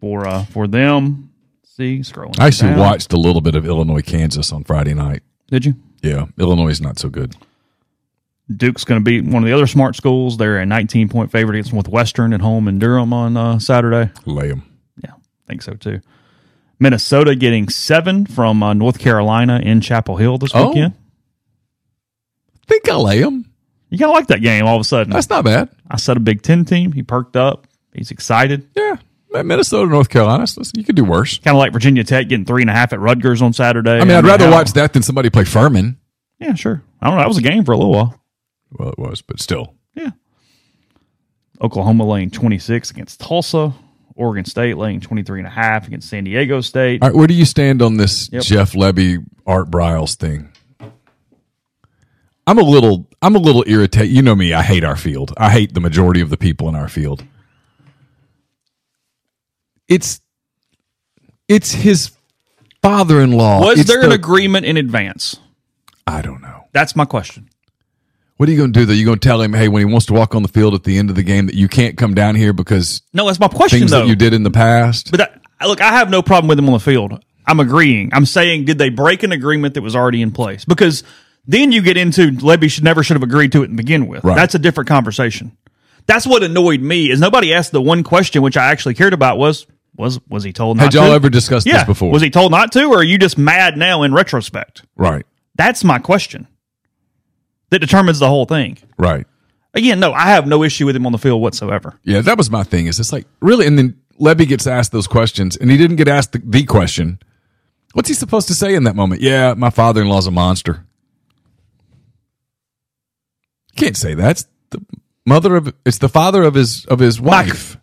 for them. See, scrolling. I actually watched a little bit of Illinois, Kansas on Friday night. Did you? Yeah, Illinois is not so good. Duke's going to be one of the other smart schools. They're a 19-point favorite against Northwestern at home in Durham on Saturday. Lay them. Yeah, I think so too. Minnesota getting 7 from North Carolina in Chapel Hill this weekend. I think I lay him. You kind of like that game all of a sudden. That's not bad. I said a Big Ten team. He perked up. He's excited. Yeah. Minnesota, North Carolina. You could do worse. Kind of like Virginia Tech getting 3.5 at Rutgers on Saturday. I mean, I'd rather watch that than somebody play Furman. Yeah, sure. I don't know. That was a game for a little while. Well, it was, but still. Yeah. Oklahoma laying 26 against Tulsa. Oregon State laying 23.5 against San Diego State. All right, where do you stand on this Jeff Lebby, Art Briles thing? I'm a little irritated. You know me. I hate our field. I hate the majority of the people in our field. It's his father-in-law. Was there an agreement in advance? I don't know. That's my question. What are you going to do, though? You're going to tell him, hey, when he wants to walk on the field at the end of the game, that you can't come down here because no, that's my question, things that you did in the past? But I have no problem with him on the field. I'm agreeing. I'm saying, did they break an agreement that was already in place? Because then you get into Lebby should have agreed to it to begin with. Right. That's a different conversation. That's what annoyed me, is nobody asked the one question which I actually cared about was he told not to? Had y'all ever discussed this before? Was he told not to, or are you just mad now in retrospect? Right. That's my question. That determines the whole thing. Right. Again, no, I have no issue with him on the field whatsoever. Yeah, that was my thing. Is it's like, really? And then Lebby gets asked those questions, and he didn't get asked the question. What's he supposed to say in that moment? Yeah, my father-in-law's a monster. Can't say that. It's the father of his wife.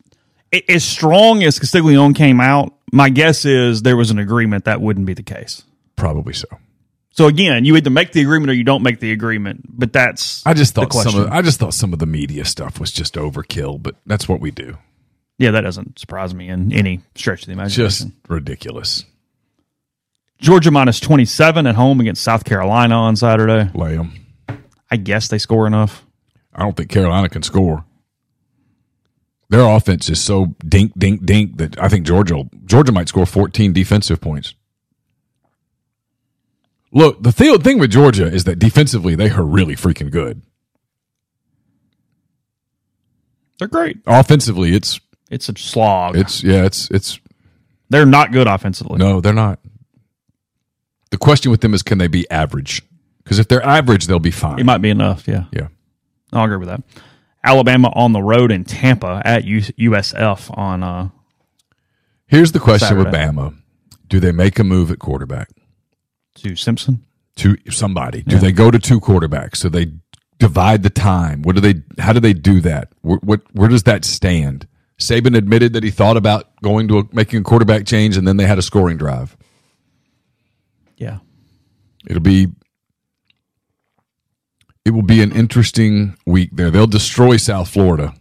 As strong as Castiglione came out, my guess is there was an agreement that wouldn't be the case. Probably so. So again, you either make the agreement or you don't make the agreement. But I just thought some of the media stuff was just overkill. But that's what we do. Yeah, that doesn't surprise me in any stretch of the imagination. Just ridiculous. Georgia minus 27 at home against South Carolina on Saturday. Lay 'em. I guess they score enough. I don't think Carolina can score. Their offense is so dink, dink, dink that I think Georgia might score 14 defensive points. Look, the thing with Georgia is that defensively, they are really freaking good. They're great. Offensively, it's a slog. They're not good offensively. No, they're not. The question with them is, can they be average? Because if they're average, they'll be fine. It might be enough, yeah. Yeah. I'll agree with that. Alabama on the road in Tampa at USF on here's the question Saturday. With Bama. Do they make a move at quarterback? To Simpson? To somebody. Yeah. Do they go to two quarterbacks? So they divide the time. How do they do that? Where does that stand? Saban admitted that he thought about going to making a quarterback change, and then they had a scoring drive. Yeah. It will be an interesting week there. They'll destroy South Florida.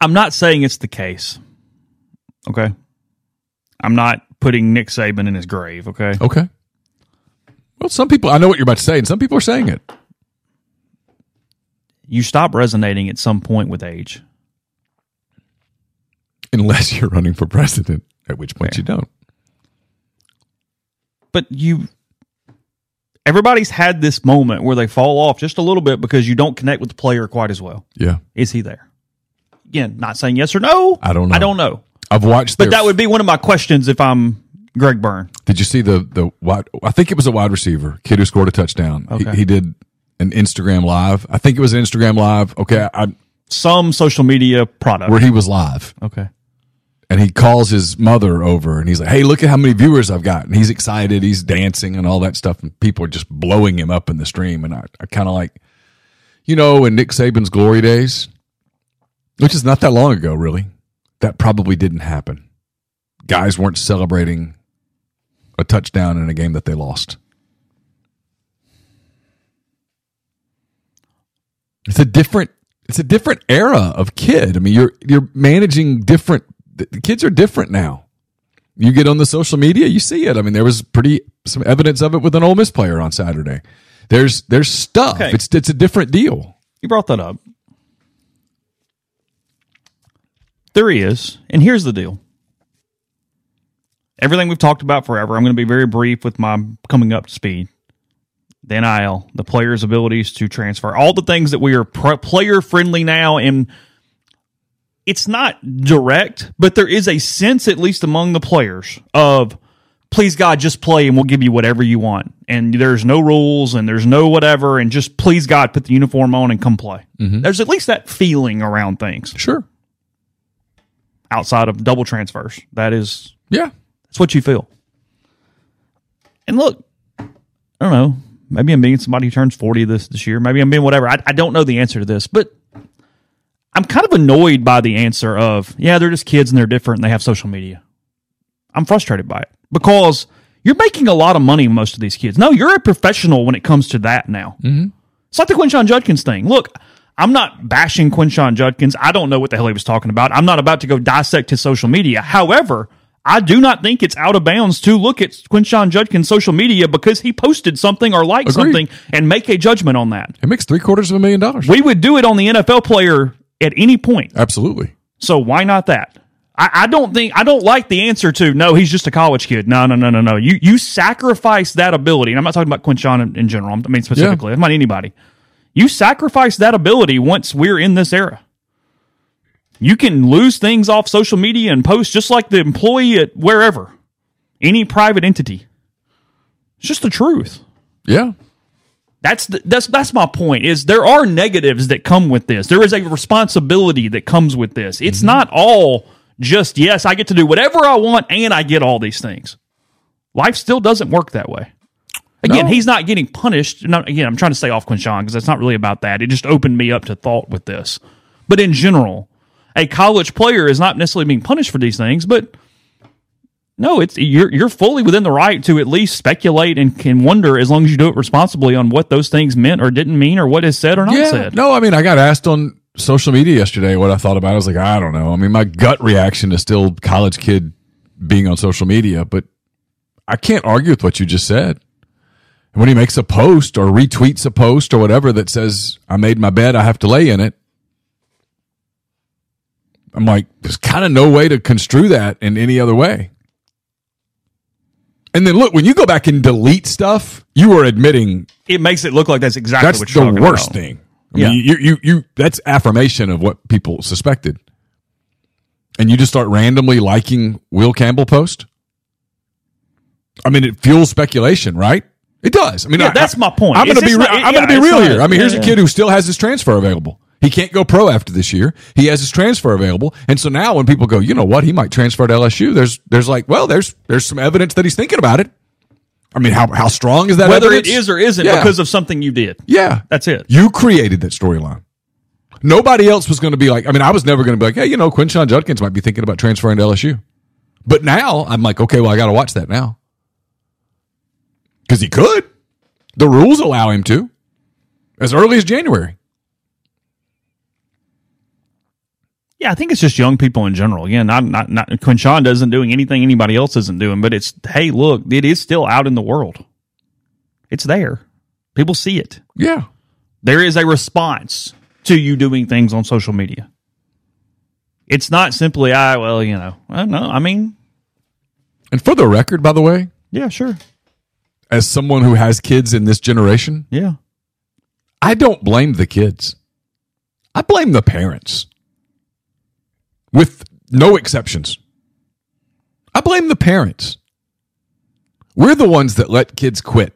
I'm not saying it's the case. Okay. I'm not putting Nick Saban in his grave. Okay. Well, some people, I know what you're about to say, and some people are saying it. You stop resonating at some point with age. Unless you're running for president, at which point you don't. But everybody's had this moment where they fall off just a little bit because you don't connect with the player quite as well. Yeah. Is he there? Again, not saying yes or no. I don't know. I've watched, but that would be one of my questions if I'm Greg Byrne. Did you see the wide? I think it was a wide receiver kid who scored a touchdown. Okay. He did an Instagram live. I think it was an Instagram live. Okay, some social media product where he was live. Okay, and he calls his mother over and he's like, "Hey, look at how many viewers I've got!" And he's excited. He's dancing and all that stuff, and people are just blowing him up in the stream. And I kind of like, in Nick Saban's glory days, which is not that long ago, really. That probably didn't happen. Guys weren't celebrating a touchdown in a game that they lost. It's a different era of kid. I mean, you're managing different. The kids are different now. You get on the social media, you see it. I mean, there was some evidence of it with an Ole Miss player on Saturday. There's stuff. Okay. It's a different deal. You brought that up. There he is, and here's the deal. Everything we've talked about forever, I'm going to be very brief with my coming up to speed. The NIL, the players' abilities to transfer, all the things that we are player-friendly now, and it's not direct, but there is a sense, at least among the players, of, please, God, just play, and we'll give you whatever you want. And there's no rules, and there's no whatever, and just, please, God, put the uniform on and come play. Mm-hmm. There's at least that feeling around things. Sure. Outside of double transfers. That's what you feel. And look, I don't know. Maybe I'm being somebody who turns 40 this year. Maybe I'm being whatever. I don't know the answer to this, but I'm kind of annoyed by the answer of, they're just kids and they're different and they have social media. I'm frustrated by it because you're making a lot of money, most of these kids. No, you're a professional when it comes to that now. Mm-hmm. It's like the Quinshon Judkins thing. Look, I'm not bashing Quinshon Judkins. I don't know what the hell he was talking about. I'm not about to go dissect his social media. However, I do not think it's out of bounds to look at Quinshon Judkins' social media because he posted something or liked something and make a judgment on that. It makes $750,000. We would do it on the NFL player at any point. Absolutely. So why not that? I don't like the answer to, no, he's just a college kid. No. You sacrifice that ability. And I'm not talking about Quinshon in general. I mean, specifically. I'm not anybody. You sacrifice that ability once we're in this era. You can lose things off social media and post just like the employee at wherever, any private entity. It's just the truth. Yeah. That's my point, is there are negatives that come with this. There is a responsibility that comes with this. It's not all just, yes, I get to do whatever I want and I get all these things. Life still doesn't work that way. Again, he's not getting punished. No, again, I'm trying to stay off Quinshon because that's not really about that. It just opened me up to thought with this. But in general, a college player is not necessarily being punished for these things. But no, you're fully within the right to at least speculate and can wonder, as long as you do it responsibly, on what those things meant or didn't mean or what is said or not said. No, I mean, I got asked on social media yesterday what I thought about it. I was like, I don't know. I mean, my gut reaction is still college kid being on social media, but I can't argue with what you just said. When he makes a post or retweets a post or whatever that says, I made my bed, I have to lay in it. I'm like, there's kind of no way to construe that in any other way. And then look, when you go back and delete stuff, you are admitting it makes it look like that's exactly that's what you're talking about. That's the worst thing. I mean, you that's affirmation of what people suspected. And you just start randomly liking Will Campbell post? I mean, it fuels speculation, right? It does. I mean, that's my point. I'm going to be real here. I mean, here's a kid who still has his transfer available. He can't go pro after this year. He has his transfer available. And so now when people go, you know what, he might transfer to LSU, there's like, well, there's some evidence that he's thinking about it. I mean, how strong is that evidence? Whether it is or isn't because of something you did. Yeah. That's it. You created that storyline. Nobody else was going to be like, I mean, I was never going to be like, hey, you know, Quinshon Judkins might be thinking about transferring to LSU. But now I'm like, okay, well, I got to watch that now. Because he could. The rules allow him to. As early as January. Yeah, I think it's just young people in general. Again, not Quinshon isn't doing anything anybody else isn't doing, but it's, hey, look, it is still out in the world. It's there. People see it. Yeah. There is a response to you doing things on social media. It's not simply, And for the record, by the way. Yeah, sure. As someone who has kids in this generation. Yeah. I don't blame the kids. I blame the parents. With no exceptions. I blame the parents. We're the ones that let kids quit.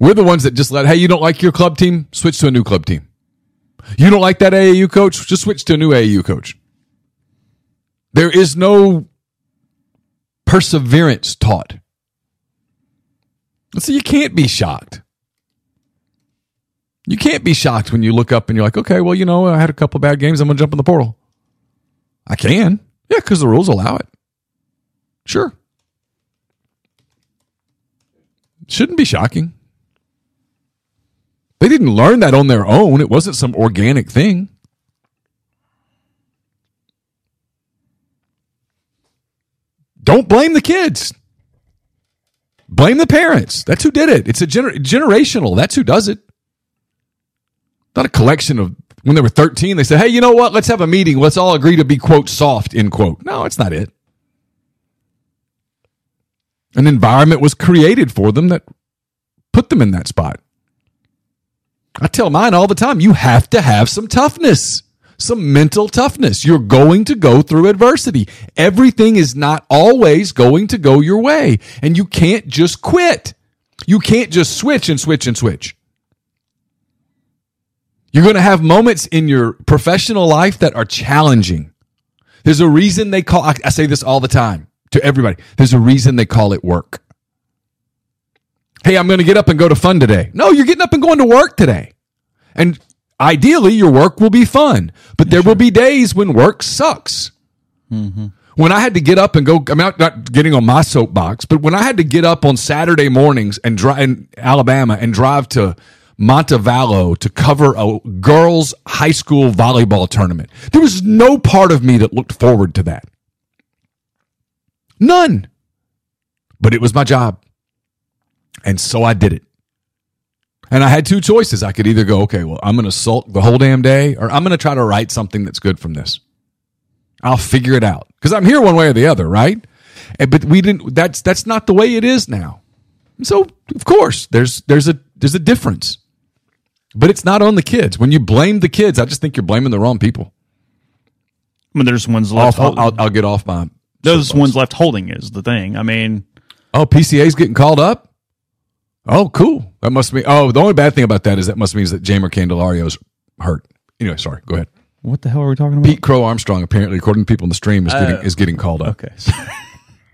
We're the ones that just let, hey, you don't like your club team? Switch to a new club team. You don't like that AAU coach? Just switch to a new AAU coach. There is no perseverance taught. So you can't be shocked. You can't be shocked when you look up and you're like, okay, well, you know, I had a couple bad games. I'm going to jump in the portal. I can. Yeah, because the rules allow it. Sure. Shouldn't be shocking. They didn't learn that on their own. It wasn't some organic thing. Don't blame the kids. Blame the parents. That's who did it. It's a generational. That's who does it. Not a collection of... When they were 13, they said, hey, you know what? Let's have a meeting. Let's all agree to be, quote, soft, end quote. No, it's not it. An environment was created for them that put them in that spot. I tell mine all the time, you have to have some toughness, some mental toughness. You're going to go through adversity. Everything is not always going to go your way. And you can't just quit. You can't just switch and switch and switch. You're going to have moments in your professional life that are challenging. There's a reason they call, I say this all the time to everybody, there's a reason they call it work. Hey, I'm going to get up and go to fun today. No, you're getting up and going to work today. And ideally, your work will be fun. But there will be days when work sucks. Mm-hmm. When I had to get up and go, I'm not getting on my soapbox, but when I had to get up on Saturday mornings and drive in Alabama and drive to Montevallo to cover a girls' high school volleyball tournament. There was no part of me that looked forward to that. None. But it was my job. And so I did it. And I had two choices. I could either go, okay, well, I'm going to sulk the whole damn day, or I'm going to try to write something that's good from this. I'll figure it out. Because I'm here one way or the other, right? But we didn't, that's not the way it is now. And so, of course, there's a difference. But it's not on the kids. When you blame the kids, I just think you're blaming the wrong people. I mean, there's ones left. I'll get off my... Those ones left holding is the thing. I mean... Oh, PCA's getting called up? Oh, cool. That must mean... Oh, the only bad thing about that is that must mean that Jamer Candelario's hurt. Anyway, sorry. Go ahead. What the hell are we talking about? Pete Crow Armstrong, apparently, according to people in the stream, is getting called up. Okay.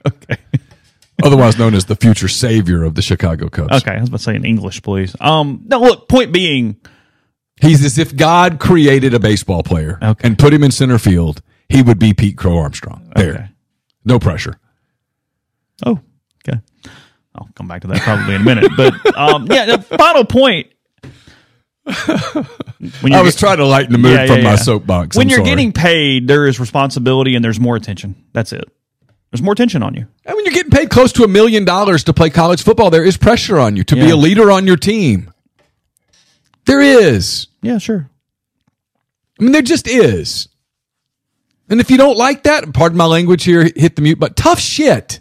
Okay. Otherwise known as the future savior of the Chicago Cubs. Okay, I was about to say in English, please. No, look, point being... He's as if God created a baseball player and put him in center field, he would be Pete Crow Armstrong. There. Okay. No pressure. Oh, okay. I'll come back to that probably in a minute. But, the final point... I was trying to lighten the mood from my soapbox. When you're getting paid, there is responsibility and there's more attention. That's it. There's more tension on you. And when you're getting paid close to $1 million to play college football, there is pressure on you to be a leader on your team. There is. Yeah, sure. I mean, there just is. And if you don't like that, pardon my language here, hit the mute button. Tough shit.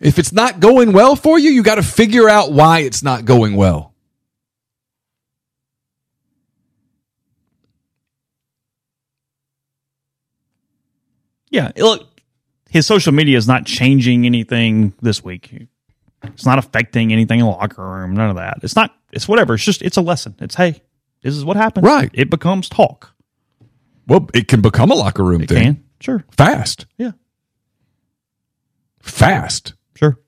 If it's not going well for you, you got to figure out why it's not going well. Yeah, look, his social media is not changing anything this week. It's not affecting anything in the locker room, none of that. It's not, it's whatever. It's just, it's a lesson. It's, hey, this is what happens. Right. It becomes talk. Well, it can become a locker room thing. It can, sure. Fast. Yeah. Fast. Sure.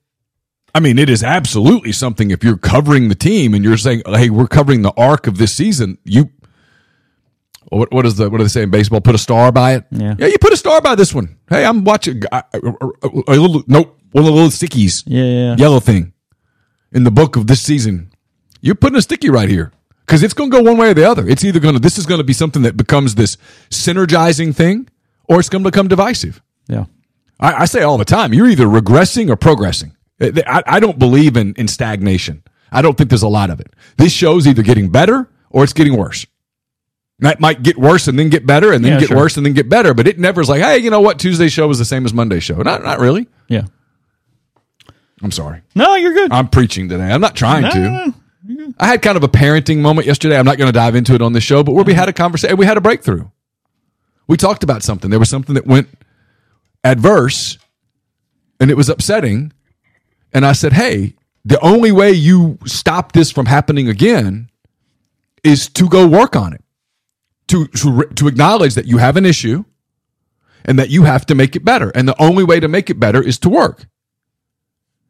I mean, it is absolutely something if you're covering the team and you're saying, hey, we're covering the arc of this season, you... What do they say in baseball? Put a star by it. Yeah, yeah. You put a star by this one. Hey, I'm watching one of the little stickies. Yeah, yellow thing in the book of this season. You're putting a sticky right here because it's going to go one way or the other. It's either going to this is going to be something that becomes this synergizing thing, or it's going to become divisive. Yeah, I say all the time. You're either regressing or progressing. I don't believe in stagnation. I don't think there's a lot of it. This show's either getting better or it's getting worse. That might get worse and then get better and then get worse and then get better. But it never is like, hey, you know what? Tuesday's show was the same as Monday's show. Not really. Yeah. I'm sorry. No, you're good. I'm preaching today. I'm not trying to. No. I had kind of a parenting moment yesterday. I'm not going to dive into it on this show, but we had a conversation. We had a breakthrough. We talked about something. There was something that went adverse and it was upsetting. And I said, hey, the only way you stop this from happening again is to go work on it. To acknowledge that you have an issue and that you have to make it better. And the only way to make it better is to work,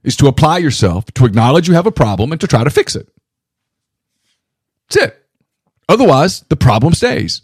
is to apply yourself, to acknowledge you have a problem and to try to fix it. That's it. Otherwise, the problem stays.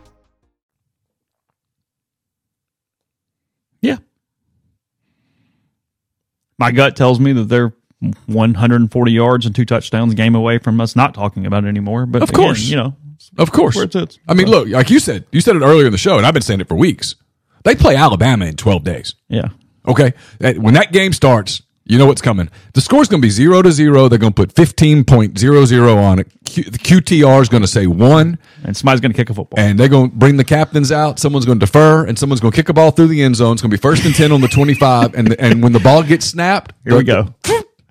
Yeah. My gut tells me that they're 140 yards and 2 touchdowns game away from us not talking about it anymore. But of course, again, you know, of course. Where it sits. I mean, look, like you said it earlier in the show, and I've been saying it for weeks. They play Alabama in 12 days. Yeah. Okay. When that game starts, you know what's coming. The score's going to be 0-0. They're going to put 15.00 on it. The QTR is going to say 1. And somebody's going to kick a football. And they're going to bring the captains out. Someone's going to defer, and someone's going to kick a ball through the end zone. It's going to be 1st and 10 on the 25. And when the ball gets snapped, here we go.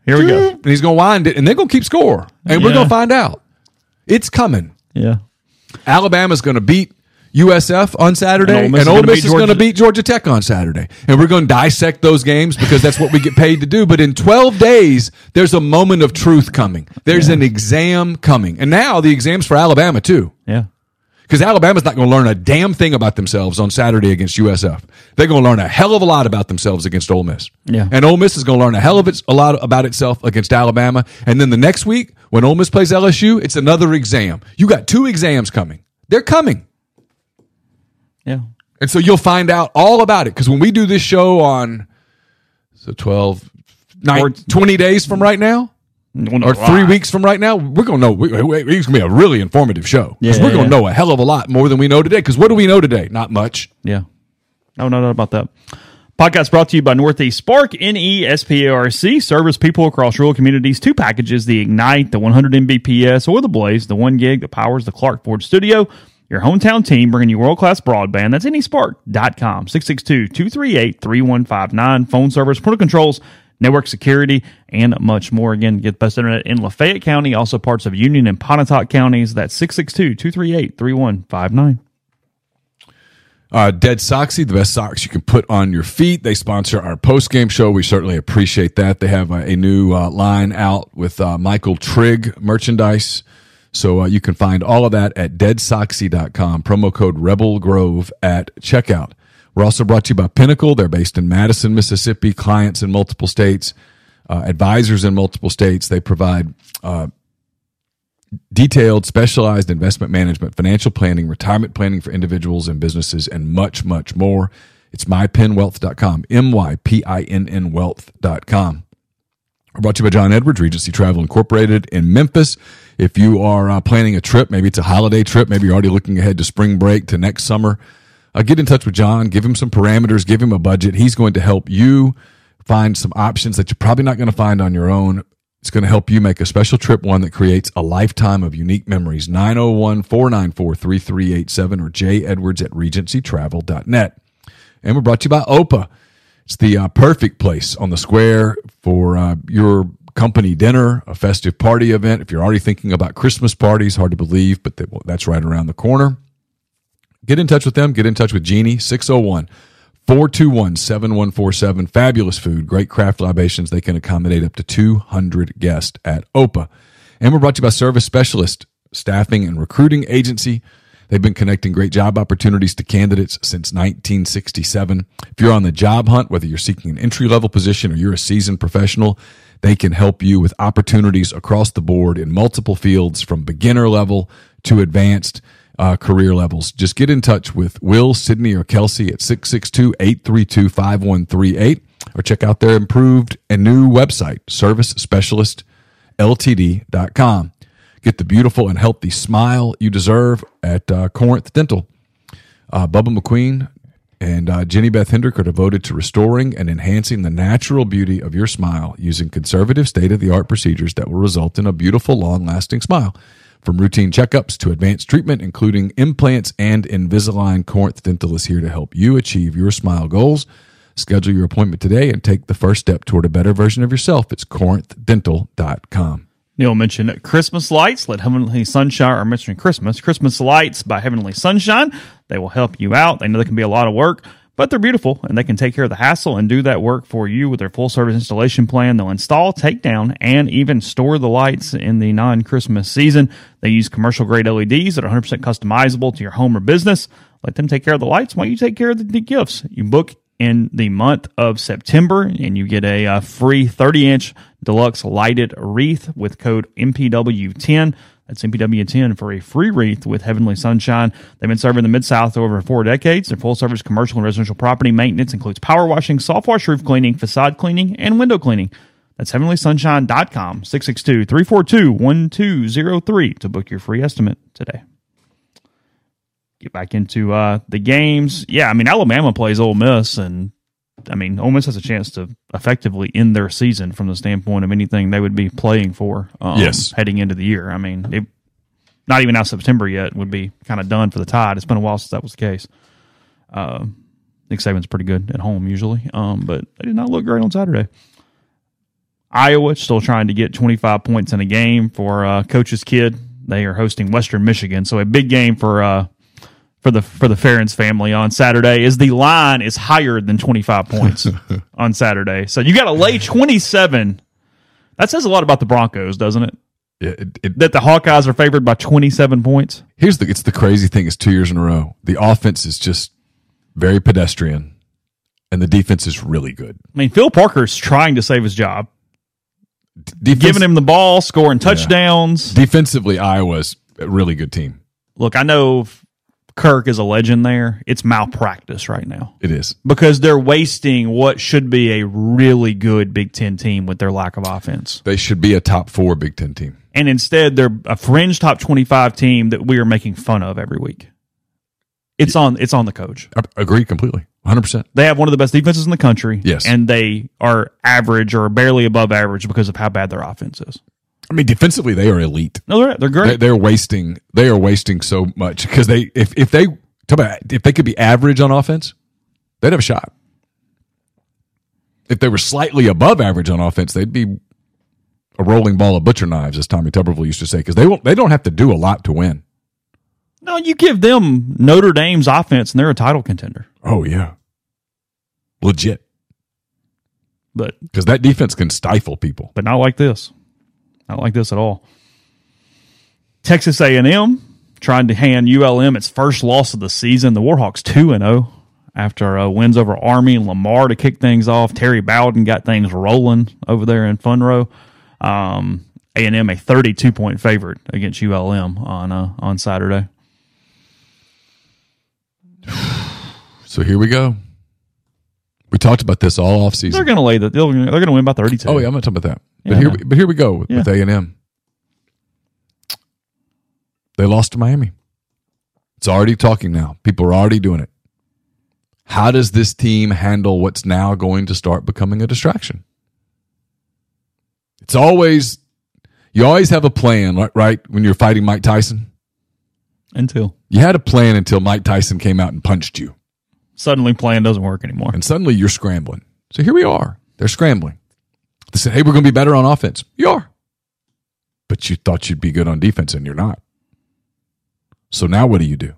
Here we go. And he's going to wind it, and they're going to keep score. And we're going to find out. It's coming. Yeah. Alabama's going to beat USF on Saturday, and Ole Miss is going to beat Georgia Tech on Saturday. And we're going to dissect those games because that's what we get paid to do. But in 12 days, there's a moment of truth coming. There's an exam coming. And now the exam's for Alabama, too. Yeah. Because Alabama's not going to learn a damn thing about themselves on Saturday against USF. They're going to learn a hell of a lot about themselves against Ole Miss. Yeah. And Ole Miss is going to learn a hell of a lot about itself against Alabama. And then the next week, when Ole Miss plays LSU, it's another exam. You got two exams coming. They're coming. Yeah. And so you'll find out all about it. Because when we do this show on 20 days from right now, or 3 weeks from right now, we're going to know. It's going to be a really informative show. Because we're going to know a hell of a lot more than we know today. Because what do we know today? Not much. Yeah. No, no doubt about that. Podcast brought to you by Northeast Spark, NESPARC. Service people across rural communities. Two packages, the Ignite, the 100 Mbps, or the Blaze, the 1 gig that powers the Clarke Ford studio. Your hometown team bringing you world-class broadband. That's nespark.com, 662-238-3159. Phone service, portal controls, network security, and much more. Again, get the best internet in Lafayette County, also parts of Union and Pontotoc counties. That's 662-238-3159. Dead Socksy, the best socks you can put on your feet. They sponsor our post-game show. We certainly appreciate that. They have a new line out with Michael Trigg merchandise. So you can find all of that at deadsocksy.com, promo code RebelGrove at checkout. We're also brought to you by Pinnacle. They're based in Madison, Mississippi, clients in multiple states, advisors in multiple states. They provide detailed, specialized investment management, financial planning, retirement planning for individuals and businesses, and much, much more. It's mypinwealth.com, M-Y-P-I-N-N wealth.com. Brought to you by John Edwards, Regency Travel Incorporated in Memphis. If you are planning a trip, maybe it's a holiday trip, maybe you're already looking ahead to spring break, to next summer, get in touch with John, give him some parameters, give him a budget. He's going to help you find some options that you're probably not going to find on your own. It's going to help you make a special trip, one that creates a lifetime of unique memories. 901-494-3387 or jedwards at regencytravel.net. And we're brought to you by OPA. It's the perfect place on the square for your company dinner, a festive party event. If you're already thinking about Christmas parties, hard to believe, but that's right around the corner. Get in touch with them. Get in touch with Jeannie, 601-421-7147. Fabulous food, great craft libations. They can accommodate up to 200 guests at OPA. And we're brought to you by Service Specialist Staffing and Recruiting Agency. They've been connecting great job opportunities to candidates since 1967. If you're on the job hunt, whether you're seeking an entry-level position or you're a seasoned professional, they can help you with opportunities across the board in multiple fields, from beginner level to advanced career levels. Just get in touch with Will, Sydney, or Kelsey at 662-832-5138, or check out their improved and new website, servicespecialistltd.com. Get the beautiful and healthy smile you deserve at Corinth Dental. Bubba McQueen and Jenny Beth Hendrick are devoted to restoring and enhancing the natural beauty of your smile using conservative, state-of-the-art procedures that will result in a beautiful, long-lasting smile. From routine checkups to advanced treatment, including implants and Invisalign, Corinth Dental is here to help you achieve your smile goals. Schedule your appointment today and take the first step toward a better version of yourself. It's corinthdental.com. Neil mentioned Christmas lights. Let Heavenly Sunshine, or mentioning Christmas lights by Heavenly Sunshine. They will help you out. They know they can be a lot of work, but they're beautiful, and they can take care of the hassle and do that work for you with their full-service installation plan. They'll install, take down, and even store the lights in the non-Christmas season. They use commercial-grade LEDs that are 100% customizable to your home or business. Let them take care of the lights while you take care of the gifts. You book in the month of September, and you get a free 30-inch deluxe lighted wreath with code MPW10. That's MPW10 for a free wreath with Heavenly Sunshine. They've been serving the Mid-South over 4 decades. Their full-service commercial and residential property maintenance includes power washing, soft wash roof cleaning, facade cleaning, and window cleaning. That's heavenlysunshine.com, 662-342-1203 to book your free estimate today. Get back into the games. Yeah, I mean, Alabama plays Ole Miss, and I mean, Ole Miss has a chance to effectively end their season from the standpoint of anything they would be playing for heading into the year. I mean, not even out September yet would be kind of done for the Tide. It's been a while since that was the case. Nick Saban's pretty good at home usually, but they did not look great on Saturday. Iowa still trying to get 25 points in a game for Coach's Kid. They are hosting Western Michigan, so a big game for for the Ferentz family on Saturday is the line is higher than 25 points on Saturday. So you got to lay 27. That says a lot about the Broncos, doesn't it? That the Hawkeyes are favored by 27 points. It's the crazy thing is 2 years in a row. The offense is just very pedestrian, and the defense is really good. I mean, Phil Parker's trying to save his job. Giving him the ball, scoring touchdowns. Yeah. Defensively, Iowa's a really good team. Look, I know Kirk is a legend there. It's malpractice right now. It is. Because they're wasting what should be a really good Big Ten team with their lack of offense. They should be a top 4 Big Ten team. And instead, they're a fringe top 25 team that we are making fun of every week. It's on the coach. I agree completely. 100%. They have one of the best defenses in the country. Yes. And they are average or barely above average because of how bad their offense is. I mean, defensively, they are elite. No, they're great. They are wasting so much because if they could be average on offense, they'd have a shot. If they were slightly above average on offense, they'd be a rolling ball of butcher knives, as Tommy Tuberville used to say, because they don't have to do a lot to win. No, you give them Notre Dame's offense, and they're a title contender. Oh, yeah. Legit. Because that defense can stifle people. But not like this. Not like this at all. Texas A&M trying to hand ULM its first loss of the season. The Warhawks 2-0 after wins over Army and Lamar to kick things off. Terry Bowden got things rolling over there in Funroe. A&M a 32-point favorite against ULM on Saturday. So here we go. We talked about this all offseason. They're going to lay that. They're going to win by 32. Oh yeah, I'm not talking about that. Yeah, but here we go with A&M. They lost to Miami. It's already talking now. People are already doing it. How does this team handle what's now going to start becoming a distraction? It's always you always have a plan, right? When you're fighting Mike Tyson, you had a plan until Mike Tyson came out and punched you. Suddenly plan doesn't work anymore. And suddenly you're scrambling. So here we are. They're scrambling. They said, hey, we're going to be better on offense. You are. But you thought you'd be good on defense, and you're not. So now what do you do?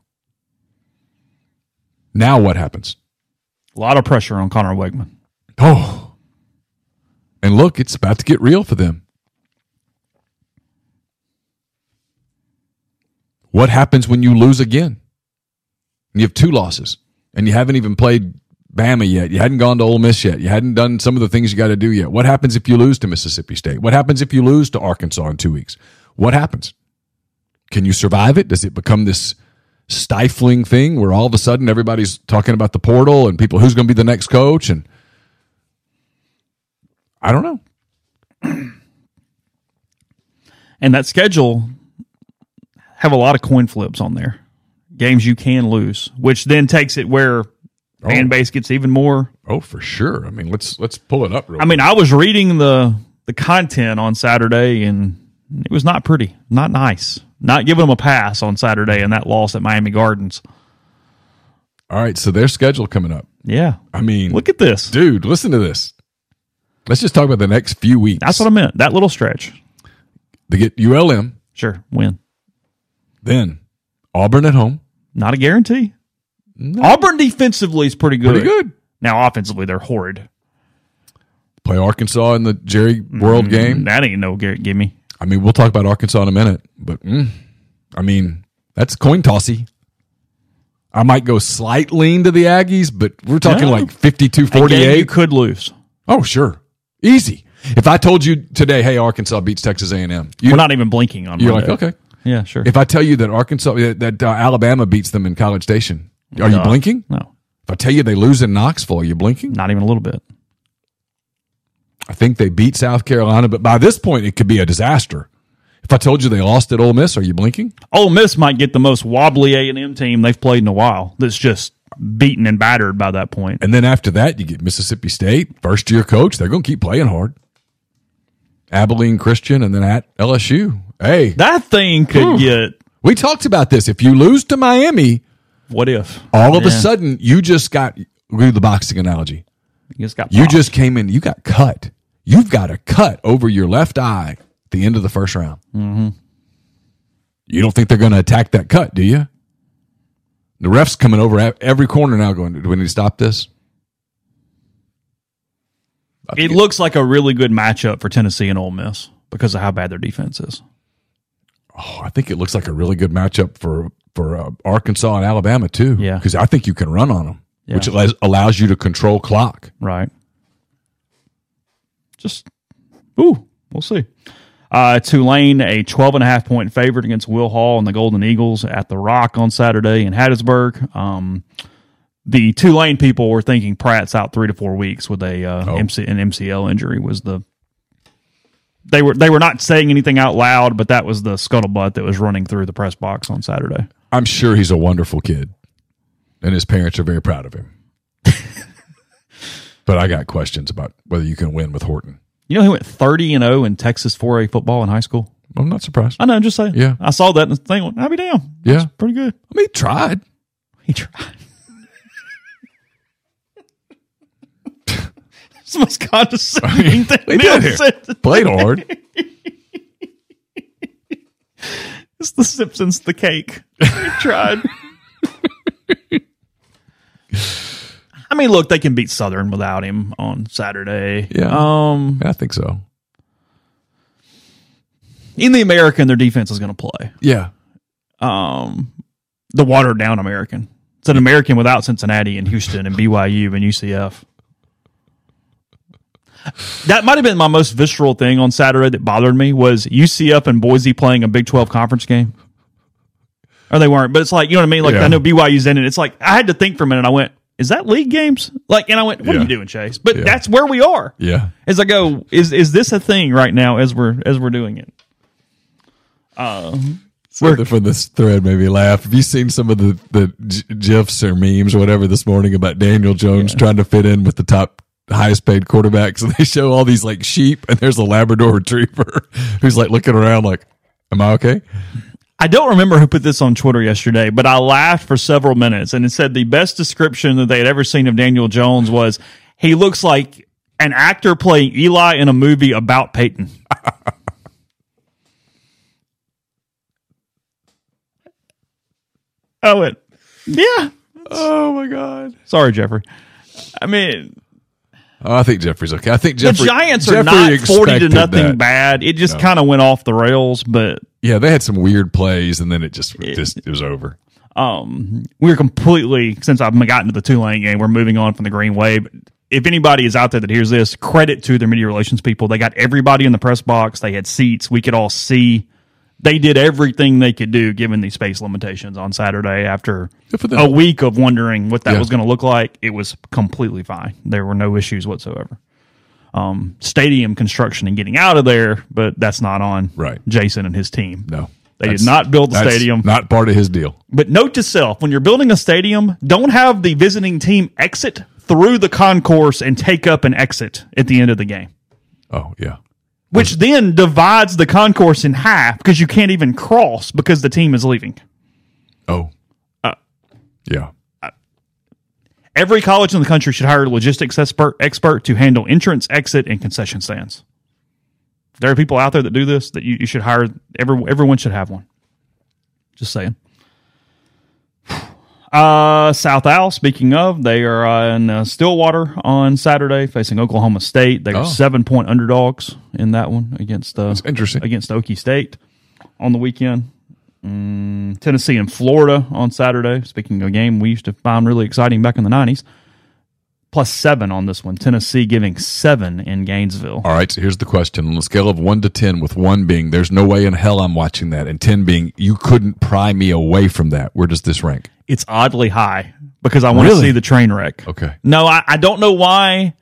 Now what happens? A lot of pressure on Conner Weigman. Oh. And look, it's about to get real for them. What happens when you lose again? And you have two losses. And you haven't even played Bama yet. You hadn't gone to Ole Miss yet. You hadn't done some of the things you got to do yet. What happens if you lose to Mississippi State? What happens if you lose to Arkansas in 2 weeks? What happens? Can you survive it? Does it become this stifling thing where all of a sudden everybody's talking about the portal and people, who's going to be the next coach? And I don't know. And that schedule have a lot of coin flips on there. Games you can lose, which then takes it where fan base gets even more. Oh, for sure. I mean, let's pull it up real quick. I mean, I was reading the content on Saturday, and it was not pretty, not nice. Not giving them a pass on Saturday and that loss at Miami Gardens. All right, so their schedule coming up. Yeah. I mean, look at this. Dude, listen to this. Let's just talk about the next few weeks. That's what I meant, that little stretch. They get ULM. Sure, win. Then Auburn at home. Not a guarantee. No. Auburn defensively is pretty good. Pretty good. Now, offensively, they're horrid. Play Arkansas in the Jerry World game. That ain't no gimme. I mean, we'll talk about Arkansas in a minute, but I mean, that's coin tossy. I might go slight lean to the Aggies, but we're talking like 52-48. You could lose. Oh, sure. Easy. If I told you today, hey, Arkansas beats Texas A&M. We're not even blinking on Monday. You're like, okay. Yeah, sure. If I tell you that Alabama beats them in College Station, are you blinking? No. If I tell you they lose in Knoxville, are you blinking? Not even a little bit. I think they beat South Carolina, but by this point, it could be a disaster. If I told you they lost at Ole Miss, are you blinking? Ole Miss might get the most wobbly A&M team they've played in a while that's just beaten and battered by that point. And then after that, you get Mississippi State, first-year coach. They're going to keep playing hard. Abilene Christian, and then at LSU. Hey. That thing could get... We talked about this. If you lose to Miami... What if? All of a sudden, you just got... We'll do the boxing analogy. You just came in. You got cut. You've got a cut over your left eye at the end of the first round. Mm-hmm. You don't think they're going to attack that cut, do you? The ref's coming over every corner now going, do we need to stop this? It looks like a really good matchup for Tennessee and Ole Miss because of how bad their defense is. Oh, I think it looks like a really good matchup for Arkansas and Alabama too. Yeah, because I think you can run on them, which allows you to control clock. Right. Just, we'll see. Tulane, a 12.5-point favorite against Will Hall and the Golden Eagles at the Rock on Saturday in Hattiesburg. The Tulane people were thinking Pratt's out 3 to 4 weeks with an MCL injury. They were not saying anything out loud, but that was the scuttlebutt that was running through the press box on Saturday. I'm sure he's a wonderful kid, and his parents are very proud of him. But I got questions about whether you can win with Horton. You know, he went 30-0 in Texas 4A football in high school. I'm not surprised. I know, I'm just saying. Yeah. I saw that in the thing. I'll be down. Yeah. That's pretty good. I mean, he tried. It's the most condescending thing they did here. Played hard. It's the Simpsons, the cake. He tried. I mean, look, they can beat Southern without him on Saturday. Yeah, I think so. In the American, their defense is going to play. Yeah. The watered-down American. It's an American without Cincinnati and Houston and BYU and UCF. That might have been my most visceral thing on Saturday that bothered me was UCF and Boise playing a Big 12 conference game. Or they weren't, but it's like, you know what I mean? Like, yeah. I know BYU's in it. It's like, I had to think for a minute. I went, is that league games? Like, and I went, what are you doing, Chase? But that's where we are. Yeah. As I go, is this a thing right now as we're doing it? Something from this thread made me laugh. Have you seen some of the GIFs or memes or whatever this morning about Daniel Jones trying to fit in with the top highest paid quarterbacks? And they show all these like sheep, and there's a Labrador retriever who's like looking around like, am I okay? I don't remember who put this on Twitter yesterday, but I laughed for several minutes, and it said the best description that they had ever seen of Daniel Jones was he looks like an actor playing Eli in a movie about Peyton. I went, yeah. Oh, my God. Sorry, Jeffrey. I mean... Oh, I think Jeffrey's okay. I think Jeffrey. The Giants are not 40-0 that. Bad. It just kind of went off the rails, but yeah, they had some weird plays, and then it was over. We're completely since I've gotten to the Tulane game. We're moving on from the Green Wave. If anybody is out there that hears this, credit to their media relations people. They got everybody in the press box. They had seats. We could all see. They did everything they could do given the space limitations on Saturday after a week of wondering what that was going to look like. It was completely fine. There were no issues whatsoever. Stadium construction and getting out of there, but that's not on Jason and his team. No. They did not build the stadium. Not part of his deal. But note to self, when you're building a stadium, don't have the visiting team exit through the concourse and take up an exit at the end of the game. Oh, yeah. Which then divides the concourse in half because you can't even cross because the team is leaving. Oh. Yeah. Every college in the country should hire a logistics expert to handle entrance, exit, and concession stands. There are people out there that do this that you should hire. Everyone should have one. Just saying. South Owl, speaking of, they are in Stillwater on Saturday facing Oklahoma State. They are 7-point underdogs in that one against Okie State on the weekend. Tennessee and Florida on Saturday. Speaking of a game we used to find really exciting back in the 90s. +7 on this one. Tennessee giving 7 in Gainesville. All right, so here's the question. On a scale of 1 to 10, with 1 being there's no way in hell I'm watching that, and 10 being you couldn't pry me away from that, where does this rank? It's oddly high because I want to see the train wreck. Okay. No, I don't know why.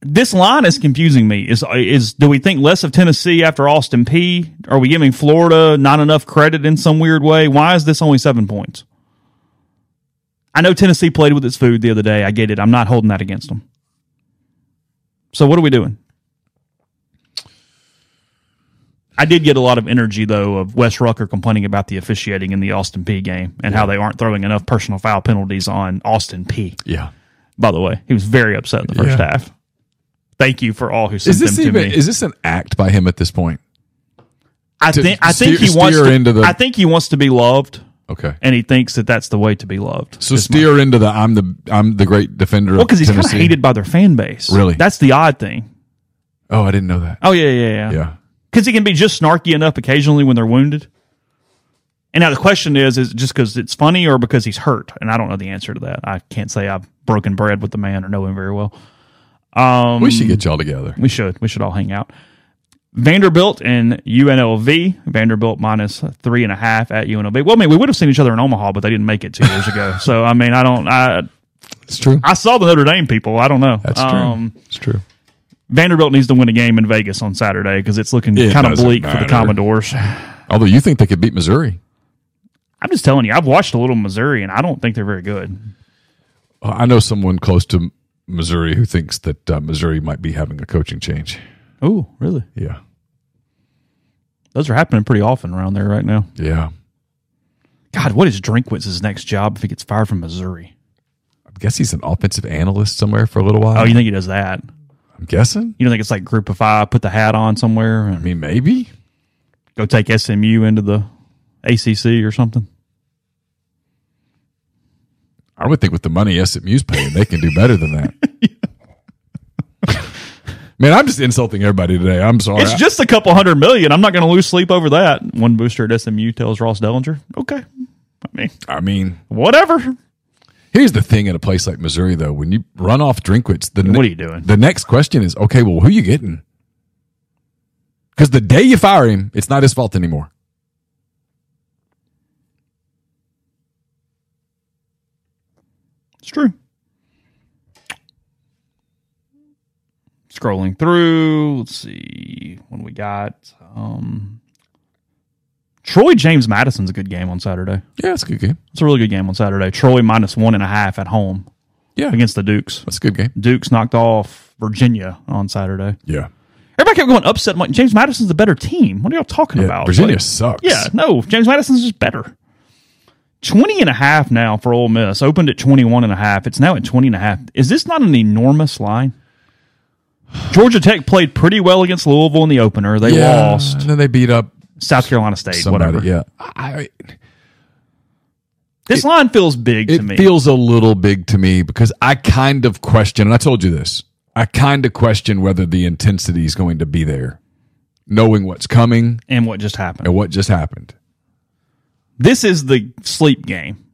This line is confusing me. Is do we think less of Tennessee after Austin Peay? Are we giving Florida not enough credit in some weird way? Why is this only 7 points? I know Tennessee played with its food the other day. I get it. I'm not holding that against them. So what are we doing? I did get a lot of energy, though, of Wes Rucker complaining about the officiating in the Austin Peay game and how they aren't throwing enough personal foul penalties on Austin Peay. Yeah. By the way, he was very upset in the first half. Thank you for all who sent them to me. Is this an act by him at this point? I think he wants to be loved. Okay. And he thinks that that's the way to be loved. So steer into the I'm the great defender of Tennessee. Well, because he's kind of hated by their fan base. Really? That's the odd thing. Oh, I didn't know that. Oh, yeah. Yeah. Because he can be just snarky enough occasionally when they're wounded. And now the question is it just because it's funny or because he's hurt? And I don't know the answer to that. I can't say I've broken bread with the man or know him very well. We should get y'all together. We should all hang out. Vanderbilt and UNLV. Vanderbilt minus 3.5 at UNLV. Well, I mean, we would have seen each other in Omaha, but they didn't make it 2 years ago. So, I mean, it's true. I saw the Notre Dame people. I don't know. That's true. It's true. Vanderbilt needs to win a game in Vegas on Saturday because it's looking kind of bleak for the Commodores. Although you think they could beat Missouri. I'm just telling you, I've watched a little Missouri, and I don't think they're very good. I know someone close to Missouri who thinks that Missouri might be having a coaching change. Oh, really? Yeah. Those are happening pretty often around there right now. Yeah. God, what is Drinkwitz's next job if he gets fired from Missouri? I guess he's an offensive analyst somewhere for a little while. Oh, you think he does that? I'm guessing. You don't think it's like Group of Five, put the hat on somewhere? I mean, maybe. Go take SMU into the ACC or something? I would think with the money SMU's paying, they can do better than that. Man, I'm just insulting everybody today. I'm sorry. It's just a couple $100 million. I'm not going to lose sleep over that. One booster at SMU tells Ross Dellinger, okay. I mean, whatever. Here's the thing at a place like Missouri, though. When you run off Drinkwitz, what are you doing? The next question is, okay, well, who are you getting? Because the day you fire him, it's not his fault anymore. It's true. Scrolling through, let's see what we got. Troy James Madison's a good game on Saturday. Yeah, it's a good game. It's a really good game on Saturday. Troy minus 1.5 at home. Yeah, against the Dukes. That's a good game. Dukes knocked off Virginia on Saturday. Yeah, everybody kept going upset. I'm like, James Madison's the better team. What are y'all talking about? Virginia sucks. Yeah, no, James Madison's just better. 20.5 now for Ole Miss. Opened at 21.5. It's now at 20.5. Is this not an enormous line? Georgia Tech played pretty well against Louisville in the opener. They lost. And then they beat up South Carolina State, somebody, whatever. Yeah. This line feels big to me. It feels a little big to me because I kind of question, and I told you this, I kind of question whether the intensity is going to be there, knowing what's coming. And what just happened. This is the sleep game.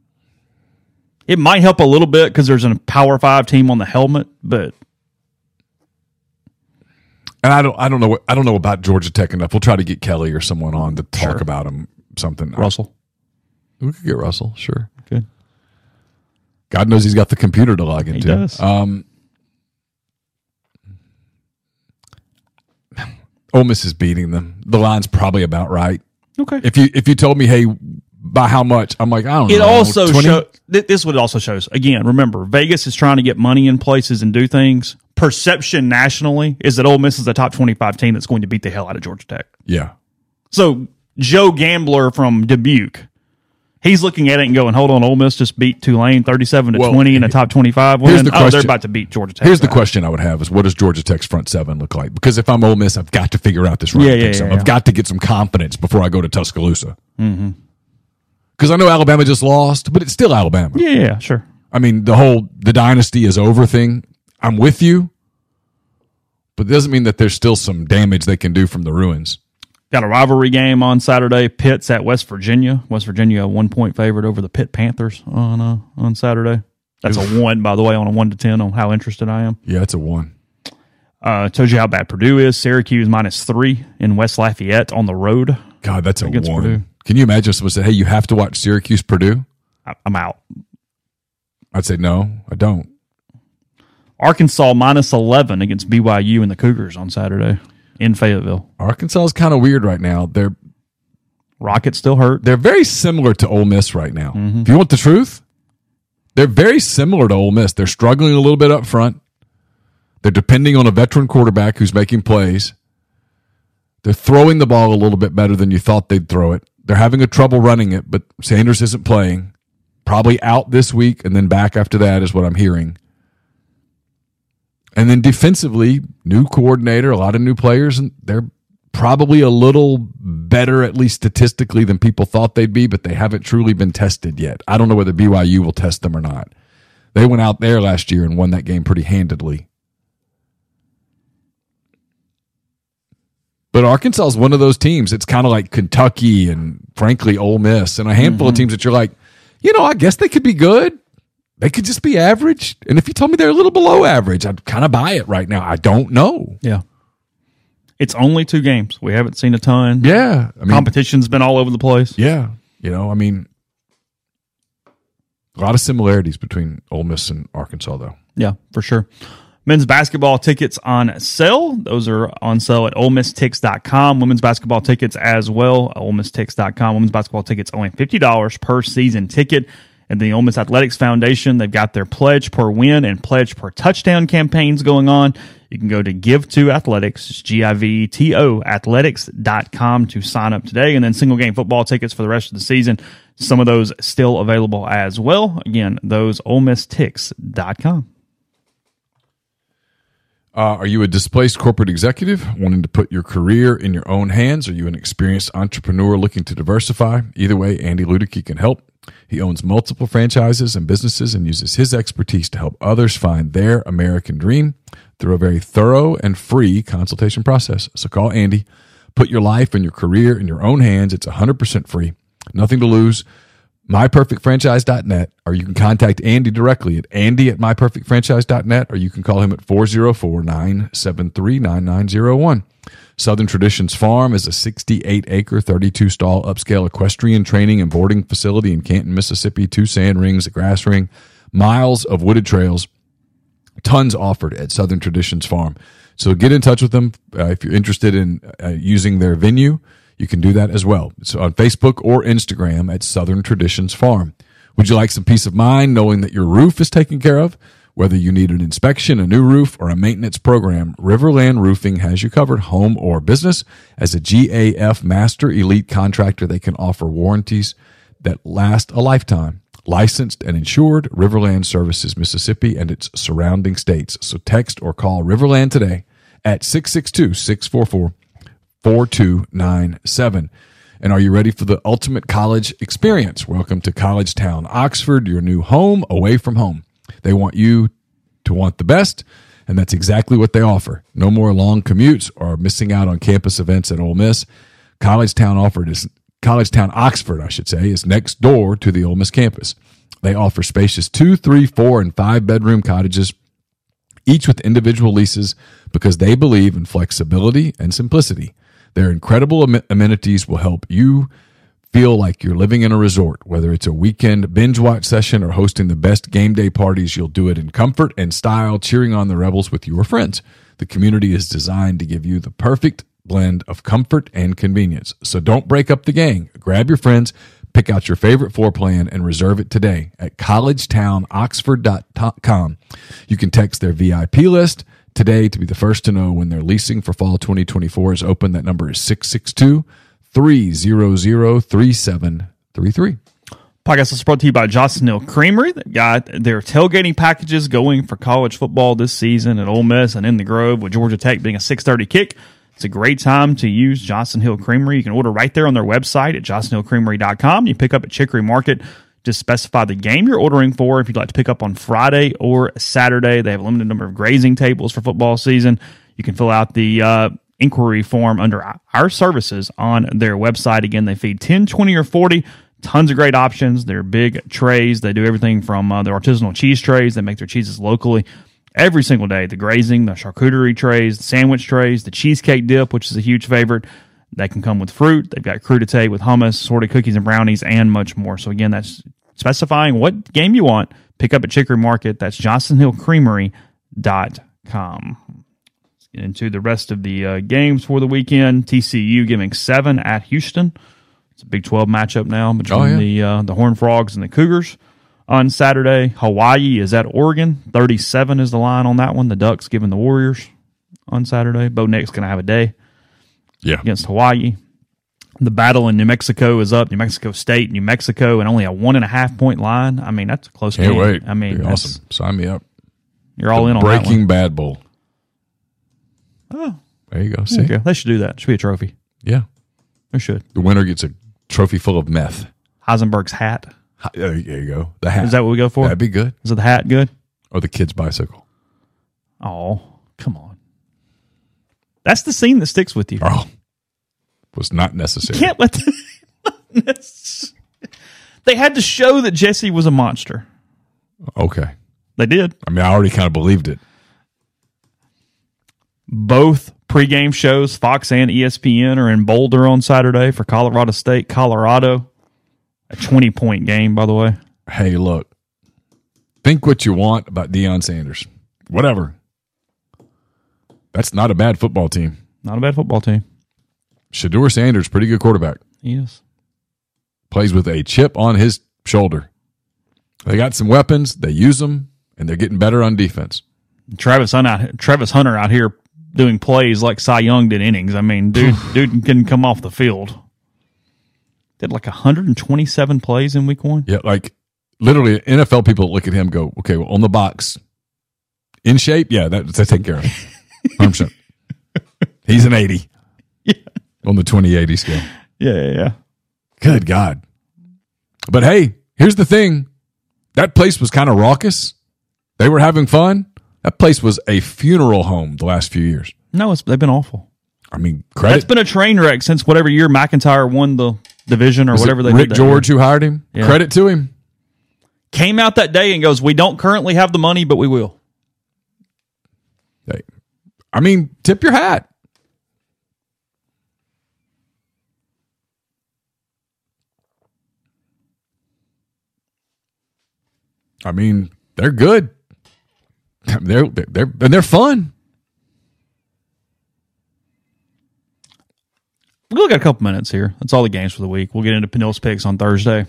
It might help a little bit because there's a Power 5 team on the helmet, but... And I don't know about Georgia Tech enough. We'll try to get Kelly or someone on to talk about him. Something. Russell. We could get Russell. Sure. Good. God knows he's got the computer to log into. He does. Ole Miss is beating them. The line's probably about right. Okay. If you told me, hey, by how much? I'm like, I don't know. It also shows. This what it also shows. Again, remember, Vegas is trying to get money in places and do things. Perception nationally is that Ole Miss is a top 25 team that's going to beat the hell out of Georgia Tech. Yeah. So Joe Gambler from Dubuque, he's looking at it and going, hold on, Ole Miss just beat Tulane 37-20 in a top 25 win. Here's the question. They're about to beat Georgia Tech. Here's the question I would have is, what does Georgia Tech's front seven look like? Because if I'm Ole Miss, I've got to figure out this run. I've got to get some confidence before I go to Tuscaloosa. Mm-hmm. Because I know Alabama just lost, but it's still Alabama. Yeah, sure. I mean, the dynasty is over thing. I'm with you, but it doesn't mean that there's still some damage they can do from the ruins. Got a rivalry game on Saturday. Pitt's at West Virginia. West Virginia, a 1-point favorite over the Pitt Panthers on Saturday. That's a 1, by the way, on a 1 to 10 on how interested I am. Yeah, it's a 1. Told you how bad Purdue is. Syracuse minus 3 in West Lafayette on the road. God, that's a 1. Purdue. Can you imagine someone said, hey, you have to watch Syracuse-Purdue? I'm out. I'd say, no, I don't. Arkansas minus 11 against BYU and the Cougars on Saturday in Fayetteville. Arkansas is kind of weird right now. Their Rockets still hurt. They're very similar to Ole Miss right now. Mm-hmm. If you want the truth, they're very similar to Ole Miss. They're struggling a little bit up front. They're depending on a veteran quarterback who's making plays. They're throwing the ball a little bit better than you thought they'd throw it. They're having a trouble running it, but Sanders isn't playing. Probably out this week and then back after that is what I'm hearing. And then defensively, new coordinator, a lot of new players, and they're probably a little better, at least statistically, than people thought they'd be, but they haven't truly been tested yet. I don't know whether BYU will test them or not. They went out there last year and won that game pretty handedly. But Arkansas is one of those teams. It's kind of like Kentucky and, frankly, Ole Miss and a handful of teams that you're like, you know, I guess they could be good. They could just be average. And if you told me they're a little below average, I'd kind of buy it right now. I don't know. Yeah. It's only two games. We haven't seen a ton. Yeah. I mean, competition's been all over the place. Yeah. You know, I mean, a lot of similarities between Ole Miss and Arkansas, though. Yeah, for sure. Men's basketball tickets on sale. Those are on sale at OleMissTix.com. Women's basketball tickets as well, OleMissTix.com. Women's basketball tickets only $50 per season ticket. And the Ole Miss Athletics Foundation, they've got their Pledge Per Win and Pledge Per Touchdown campaigns going on. You can go to Give2Athletics, it's G-I-V-E-T-O, athletics.com to sign up today. And then single-game football tickets for the rest of the season, some of those still available as well. Again, those OleMissTix.com. Are you a displaced corporate executive wanting to put your career in your own hands? Are you an experienced entrepreneur looking to diversify? Either way, Andy Ludicky can help. He owns multiple franchises and businesses and uses his expertise to help others find their American dream through a very thorough and free consultation process. So call Andy. Put your life and your career in your own hands. It's 100% free. Nothing to lose. MyPerfectFranchise.net, or you can contact Andy directly at andy@myperfectfranchise.net, or you can call him at 404-973-9901. Southern Traditions Farm is a 68-acre, 32-stall upscale equestrian training and boarding facility in Canton, Mississippi. 2 sand rings, a grass ring, miles of wooded trails, tons offered at Southern Traditions Farm. So get in touch with them if you're interested in using their venue. You can do that as well. It's on Facebook or Instagram at Southern Traditions Farm. Would you like some peace of mind knowing that your roof is taken care of? Whether you need an inspection, a new roof, or a maintenance program, Riverland Roofing has you covered, home or business. As a GAF Master Elite Contractor, they can offer warranties that last a lifetime. Licensed and insured, Riverland services Mississippi and its surrounding states. So text or call Riverland today at 662-644-4297. 4297. And are you ready for the ultimate college experience? Welcome to College Town Oxford, your new home away from home. They want you to want the best, and that's exactly what they offer. No more long commutes or missing out on campus events at Ole Miss. College Town Oxford, I should say, is next door to the Ole Miss campus. They offer spacious 2, 3, 4, and 5 bedroom cottages, each with individual leases, because they believe in flexibility and simplicity. Their incredible amenities will help you feel like you're living in a resort. Whether it's a weekend binge watch session or hosting the best game day parties, you'll do it in comfort and style, cheering on the Rebels with your friends. The community is designed to give you the perfect blend of comfort and convenience. So don't break up the gang. Grab your friends, pick out your favorite floor plan, and reserve it today at collegetownoxford.com. You can text their VIP list today to be the first to know when their leasing for fall 2024 is open. That number is 662-300-3733. Podcast is brought to you by Jocelyn Creamery. They've got their tailgating packages going for college football this season at Ole Miss and in the Grove, with Georgia Tech being a 6:30 kick. It's a great time to use Johnson Hill Creamery. You can order right there on their website at johnsonhillcreamery.com. You pick up at Chicory Market. Just specify the game you're ordering for. If you'd like to pick up on Friday or Saturday, they have a limited number of grazing tables for football season. You can fill out the inquiry form under our services on their website. Again, they feed 10, 20, or 40. Tons of great options. They're big trays. They do everything from their artisanal cheese trays. They make their cheeses locally every single day. The grazing, the charcuterie trays, the sandwich trays, the cheesecake dip, which is a huge favorite. That can come with fruit. They've got crudité with hummus, assorted cookies and brownies, and much more. So again, that's specifying what game you want. Pick up at Chicory Market. That's johnsonhillcreamery.com. Let's get into the rest of the games for the weekend. TCU giving 7 at Houston. It's a Big 12 matchup now between the Horned Frogs and the Cougars. On Saturday, Hawaii is at Oregon. 37 is the line on that one. The Ducks giving the Warriors on Saturday. Bo Nick's going to have a day against Hawaii. The battle in New Mexico is up. New Mexico State, New Mexico, and only a 1.5-point line. I mean, that's a close game. Can't wait. I mean, awesome. Sign me up. You're all in on that one. Breaking Bad Bowl. Oh. There you go. See? There you go. They should do that. It should be a trophy. Yeah. They should. The winner gets a trophy full of meth. Heisenberg's hat. There you go. The hat. Is that what we go for? That'd be good. Is it the hat good? Or the kid's bicycle? Oh, come on. That's the scene that sticks with you. Oh, was not necessary. You can't let the, they had to show that Jesse was a monster. Okay. They did. I mean, I already kind of believed it. Both pregame shows, Fox and ESPN, are in Boulder on Saturday for Colorado State, Colorado. A 20-point game, by the way. Hey, look. Think what you want about Deion Sanders. Whatever. That's not a bad football team. Not a bad football team. Shedeur Sanders, pretty good quarterback. He is. Plays with a chip on his shoulder. They got some weapons. They use them, and they're getting better on defense. Travis Hunter out here doing plays like Cy Young did innings. I mean, dude couldn't come off the field. Did like 127 plays in week one. Yeah, like literally NFL people look at him and go, okay, well, on the box, in shape, yeah, that's taken care of. 100%. He's an 80. Yeah. On the 20-80 scale. Yeah. Good God. But hey, here's the thing. That place was kind of raucous. They were having fun. That place was a funeral home the last few years. No, they've been awful. I mean, credit. That's been a train wreck since whatever year McIntyre won the division or was whatever they did. Rick George who hired him. Yeah. Credit to him. Came out that day and goes, we don't currently have the money, but we will. Hey, I mean, tip your hat. I mean, they're good. They're fun. We'll got a couple minutes here. That's all the games for the week. We'll get into Pennell's picks on Thursday.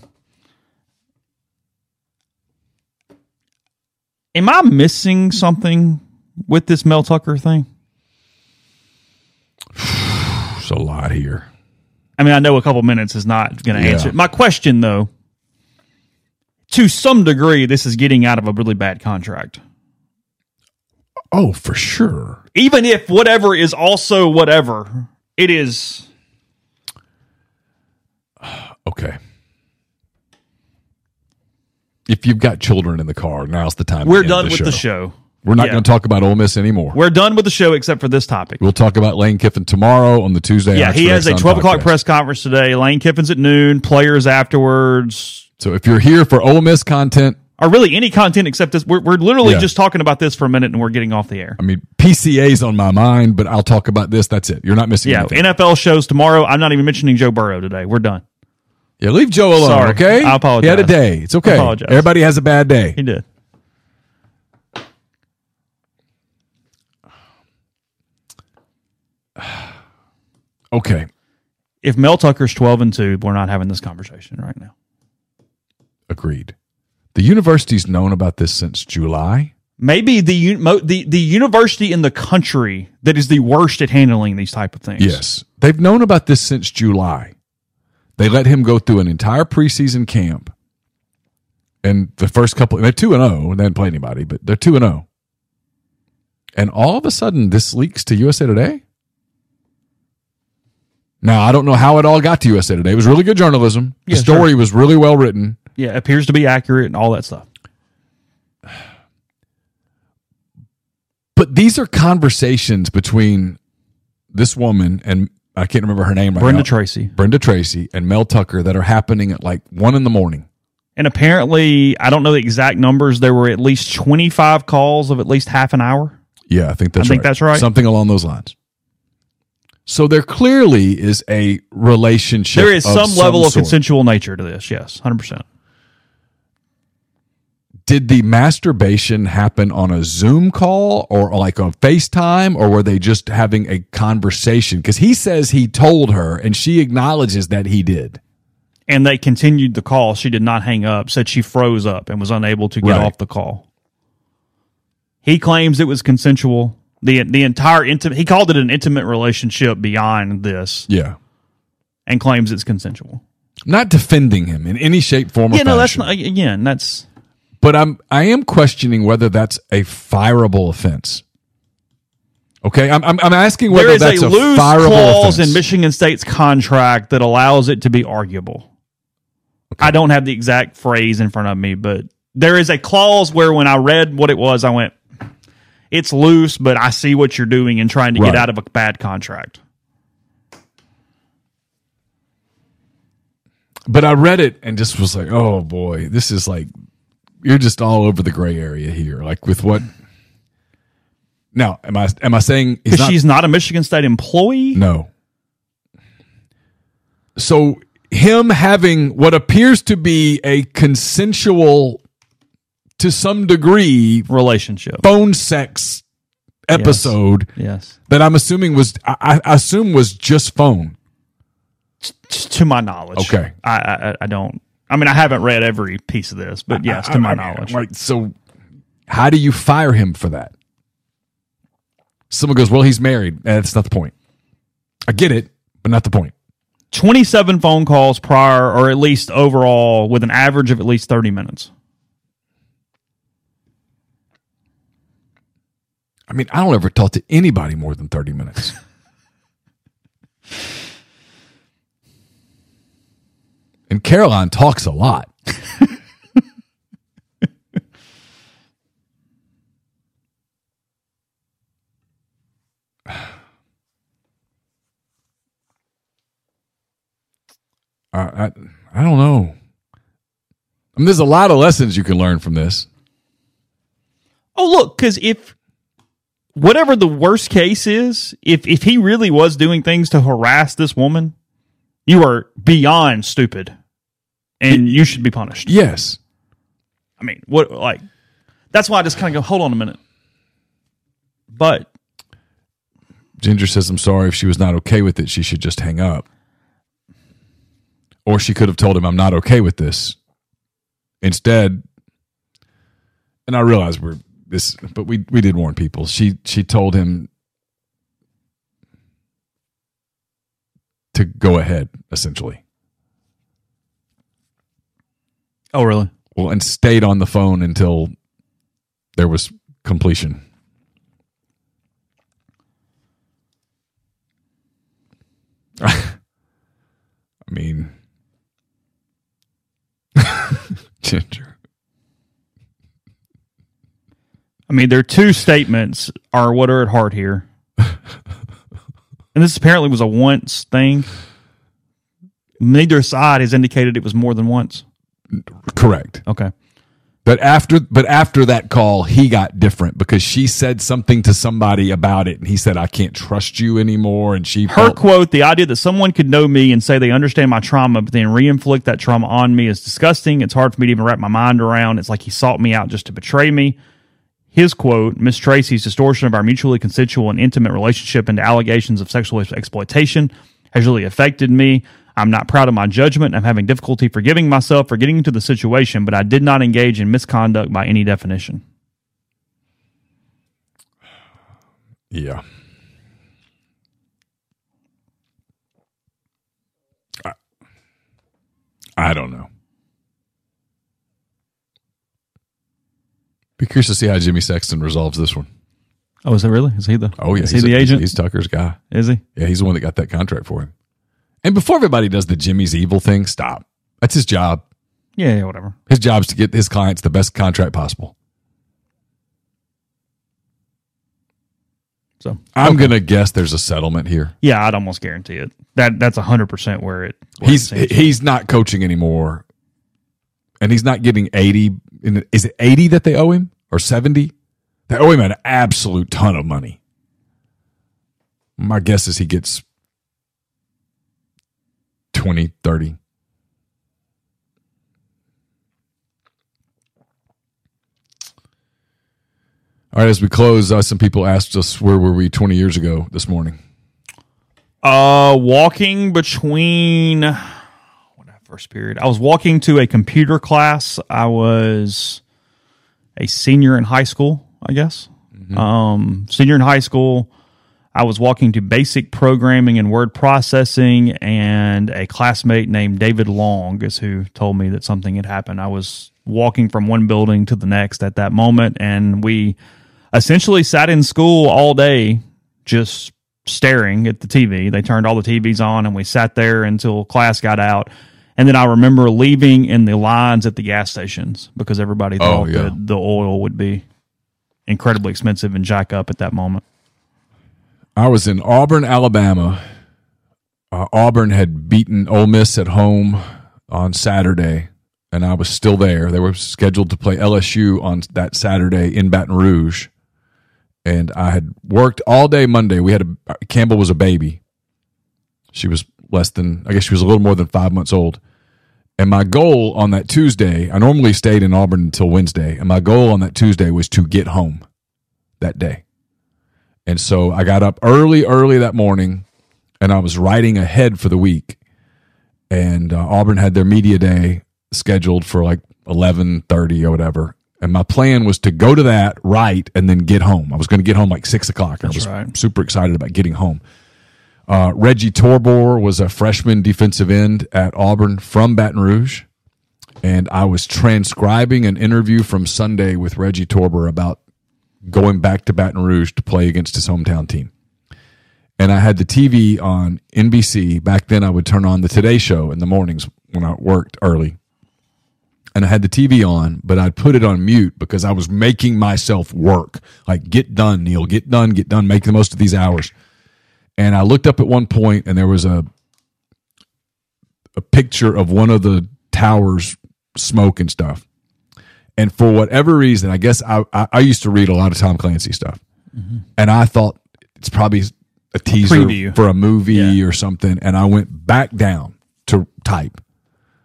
Am I missing something with this Mel Tucker thing? It's a lot here. I mean, I know a couple minutes is not going to answer it. My question, though, to some degree, this is getting out of a really bad contract. Oh, for sure. Even if whatever is also whatever, it is. Okay. If you've got children in the car, now's the time. We're done with the show. We're not going to talk about Ole Miss anymore. We're done with the show except for this topic. We'll talk about Lane Kiffin tomorrow on the Tuesday. Yeah, he has a 12 o'clock press conference today. Lane Kiffin's at noon, players afterwards. So if you're here for Ole Miss content, or really any content except this, we're literally just talking about this for a minute and we're getting off the air. I mean, PCA's on my mind, but I'll talk about this. That's it. You're not missing anything. NFL shows tomorrow. I'm not even mentioning Joe Burrow today. We're done. Yeah, leave Joe alone, okay? I apologize. He had a day. It's okay. I apologize. Everybody has a bad day. He did. Okay. If Mel Tucker's 12-2, we're not having this conversation right now. Agreed. The university's known about this since July. Maybe the university in the country that is the worst at handling these type of things. Yes. They've known about this since July. They let him go through an entire preseason camp. And the first couple, they're 2-0, and they didn't play anybody, but they're 2-0. And all of a sudden, this leaks to USA Today? Now, I don't know how it all got to USA Today. It was really good journalism. The story was really well written. Yeah, it appears to be accurate and all that stuff. But these are conversations between this woman and I can't remember her name right now. Brenda Tracy and Mel Tucker that are happening at like 1 a.m. And apparently, I don't know the exact numbers, there were at least 25 calls of at least half an hour. Yeah, I think that's right. Something along those lines. So there clearly is a relationship. There is some level of consensual nature to this. Yes, 100%. Did the masturbation happen on a Zoom call or like on FaceTime, or were they just having a conversation? Because he says he told her and she acknowledges that he did. And they continued the call. She did not hang up, said she froze up and was unable to get off the call. He claims it was consensual. The entire intimate, he called it an intimate relationship beyond this. Yeah. And claims it's consensual. Not defending him in any shape, form, or fashion. Yeah, no, that's not, again, that's. But I am questioning whether that's a fireable offense. Okay, I'm asking whether that's a loose clause in Michigan State's contract that allows it to be arguable. Okay. I don't have the exact phrase in front of me, but there is a clause where when I read what it was, I went, it's loose, but I see what you're doing and trying to get out of a bad contract. But I read it and just was like, oh boy, this is like, you're just all over the gray area here. Like with what? Now, am I saying he's not, she's not a Michigan State employee? No. So him having what appears to be a consensual, to some degree, relationship, phone sex episode. Yes. That I'm assuming was I assume was just phone. To my knowledge, okay. I don't. I mean, I haven't read every piece of this, but yes, to my knowledge. Like, so, how do you fire him for that? Someone goes, well, he's married. That's not the point. I get it, but not the point. 27 phone calls prior, or at least overall, with an average of at least 30 minutes. I mean, I don't ever talk to anybody more than 30 minutes. And Caroline talks a lot. I don't know. I mean, there's a lot of lessons you can learn from this. Oh, look, because if whatever the worst case is, if he really was doing things to harass this woman, you are beyond stupid, and you should be punished. Yes. I mean, what? Like, that's why I just kind of go, hold on a minute. But Ginger says, I'm sorry. If she was not okay with it, she should just hang up. Or she could have told him, I'm not okay with this. Instead, and I realize we're this, but we did warn people. She told him to go ahead, essentially. Oh, really? Well, and stayed on the phone until there was completion. I mean... Ginger. I mean, their two statements are what are at heart here. And this apparently was a once thing. Neither side has indicated it was more than once. Correct. Okay. But after that call, he got different because she said something to somebody about it, and he said, I can't trust you anymore. And her quote, the idea that someone could know me and say they understand my trauma, but then re-inflict that trauma on me is disgusting. It's hard for me to even wrap my mind around. It's like he sought me out just to betray me. His quote, Miss Tracy's distortion of our mutually consensual and intimate relationship into allegations of sexual exploitation has really affected me. I'm not proud of my judgment. I'm having difficulty forgiving myself for getting into the situation, but I did not engage in misconduct by any definition. Yeah. I don't know. Be curious to see how Jimmy Sexton resolves this one. Oh, is it really? Is he the? Oh, yeah. Is he the agent? He's Tucker's guy. Is he? Yeah, he's the one that got that contract for him. And before everybody does the Jimmy's evil thing, stop. That's his job. Yeah, whatever. His job is to get his clients the best contract possible. So I'm going to guess there's a settlement here. Yeah, I'd almost guarantee it. That's 100% where it. He's not coaching anymore, and he's not getting 80. Is it 80 that they owe him or 70? They owe him an absolute ton of money. My guess is he gets 20, 30. All right, as we close, some people asked us where were we 20 years ago this morning? Walking between, what that first period? I was walking to a computer class. I was a senior in high school, I guess. Mm-hmm. Senior in high school. I was walking to basic programming and word processing, and a classmate named David Long is who told me that something had happened. I was walking from one building to the next at that moment, and we essentially sat in school all day just staring at the TV. They turned all the TVs on, and we sat there until class got out. And then I remember leaving in the lines at the gas stations because everybody thought that the oil would be incredibly expensive and jack up at that moment. I was in Auburn, Alabama. Auburn had beaten Ole Miss at home on Saturday, and I was still there. They were scheduled to play LSU on that Saturday in Baton Rouge, and I had worked all day Monday. We had Campbell was a baby. She was she was a little more than 5 months old. And my goal on that Tuesday, I normally stayed in Auburn until Wednesday, and my goal on that Tuesday was to get home that day. And so I got up early that morning, and I was writing ahead for the week. And Auburn had their media day scheduled for like 11:30 or whatever. And my plan was to go to that, write, and then get home. I was going to get home like 6 o'clock. I was super excited about getting home. Reggie Torbor was a freshman defensive end at Auburn from Baton Rouge, and I was transcribing an interview from Sunday with Reggie Torbor about going back to Baton Rouge to play against his hometown team. And I had the TV on NBC. Back then I would turn on the Today Show in the mornings when I worked early. And I had the TV on, but I'd put it on mute because I was making myself work. Like, get done, Neil, get done, make the most of these hours. And I looked up at one point, and there was a picture of one of the towers smoke and stuff. And for whatever reason, I guess I used to read a lot of Tom Clancy stuff. Mm-hmm. And I thought it's probably a teaser for a movie or something. And I went back down to type.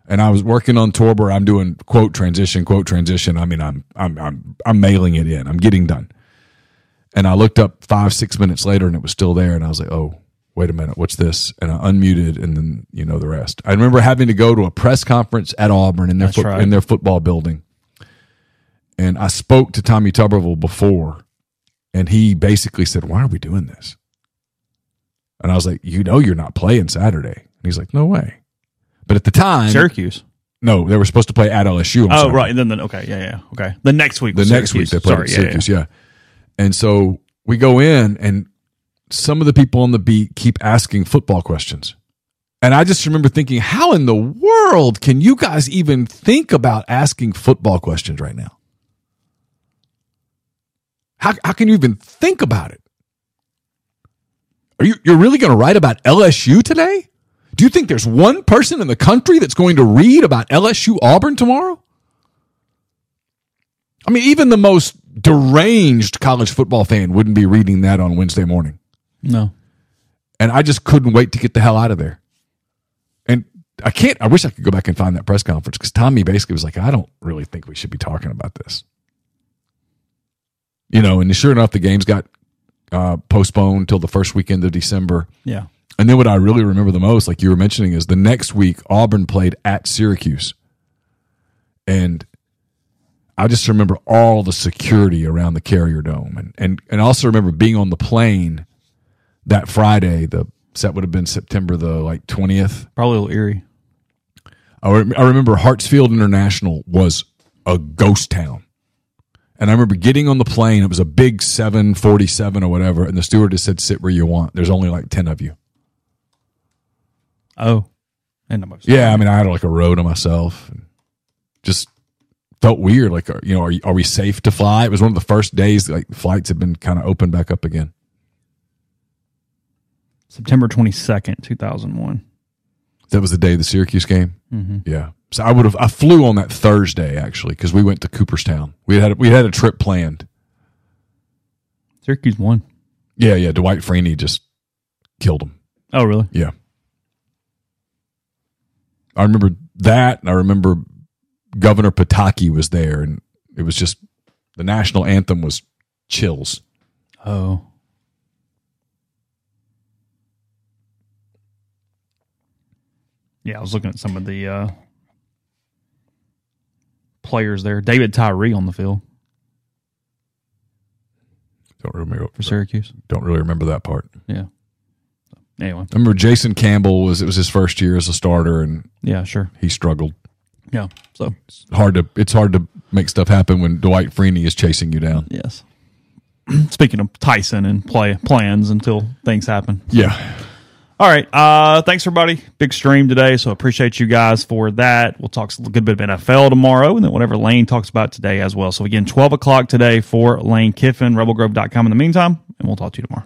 And I was working on Torbor. I'm doing quote transition, quote transition. I mean, I'm mailing it in. I'm getting done. And I looked up 5-6 minutes later, and it was still there. And I was like, oh, wait a minute, what's this? And I unmuted, and then you know the rest. I remember having to go to a press conference at Auburn in their football building. And I spoke to Tommy Tuberville before, and he basically said, why are we doing this? And I was like, you know you're not playing Saturday. And he's like, no way. But at the time— Syracuse. No, they were supposed to play at LSU. Oh, right. And then okay. The next week was Syracuse. The next week they played at Syracuse, yeah. And so we go in, and some of the people on the beat keep asking football questions. And I just remember thinking, how in the world can you guys even think about asking football questions right now? How can you even think about it? Are you're really going to write about LSU today? Do you think there's one person in the country that's going to read about LSU Auburn tomorrow? I mean, even the most deranged college football fan wouldn't be reading that on Wednesday morning. No. And I just couldn't wait to get the hell out of there. And I wish I could go back and find that press conference, because Tommy basically was like, I don't really think we should be talking about this. You know, and sure enough, the games got postponed till the first weekend of December. Yeah. And then what I really remember the most, like you were mentioning, is the next week Auburn played at Syracuse. And I just remember all the security around the Carrier Dome, and I also remember being on the plane that Friday. The set would have been September the 20th. Probably a little eerie. I remember Hartsfield International was a ghost town, and I remember getting on the plane. It was a big 747 or whatever, and the stewardess said, "Sit where you want. There's only 10 of you." Oh, I mean, I had a row to myself, and just felt weird, are we safe to fly? It was one of the first days flights had been kind of opened back up again. September 22nd, 2001. That was the day of the Syracuse game? Mm-hmm. Yeah. So I flew on that Thursday, actually, because we went to Cooperstown. We had a trip planned. Syracuse won. Yeah, yeah. Dwight Freeney just killed him. Oh, really? Yeah. I remember that, and I remember Governor Pataki was there, and it was just the national anthem was chills. Oh. Yeah, I was looking at some of the players there. David Tyree on the field. Don't remember for Syracuse. Don't really remember that part. Yeah. Anyway. I remember Jason Campbell it was his first year as a starter, and yeah, sure. He struggled. Yeah, so it's hard to make stuff happen when Dwight Freeney is chasing you down. Yes, speaking of Tyson and plans until things happen. Yeah. All right. Thanks, everybody. Big stream today, so appreciate you guys for that. We'll talk a good bit of NFL tomorrow and then whatever Lane talks about today as well. So, again, 12 o'clock today for Lane Kiffin, rebelgrove.com in the meantime, and we'll talk to you tomorrow.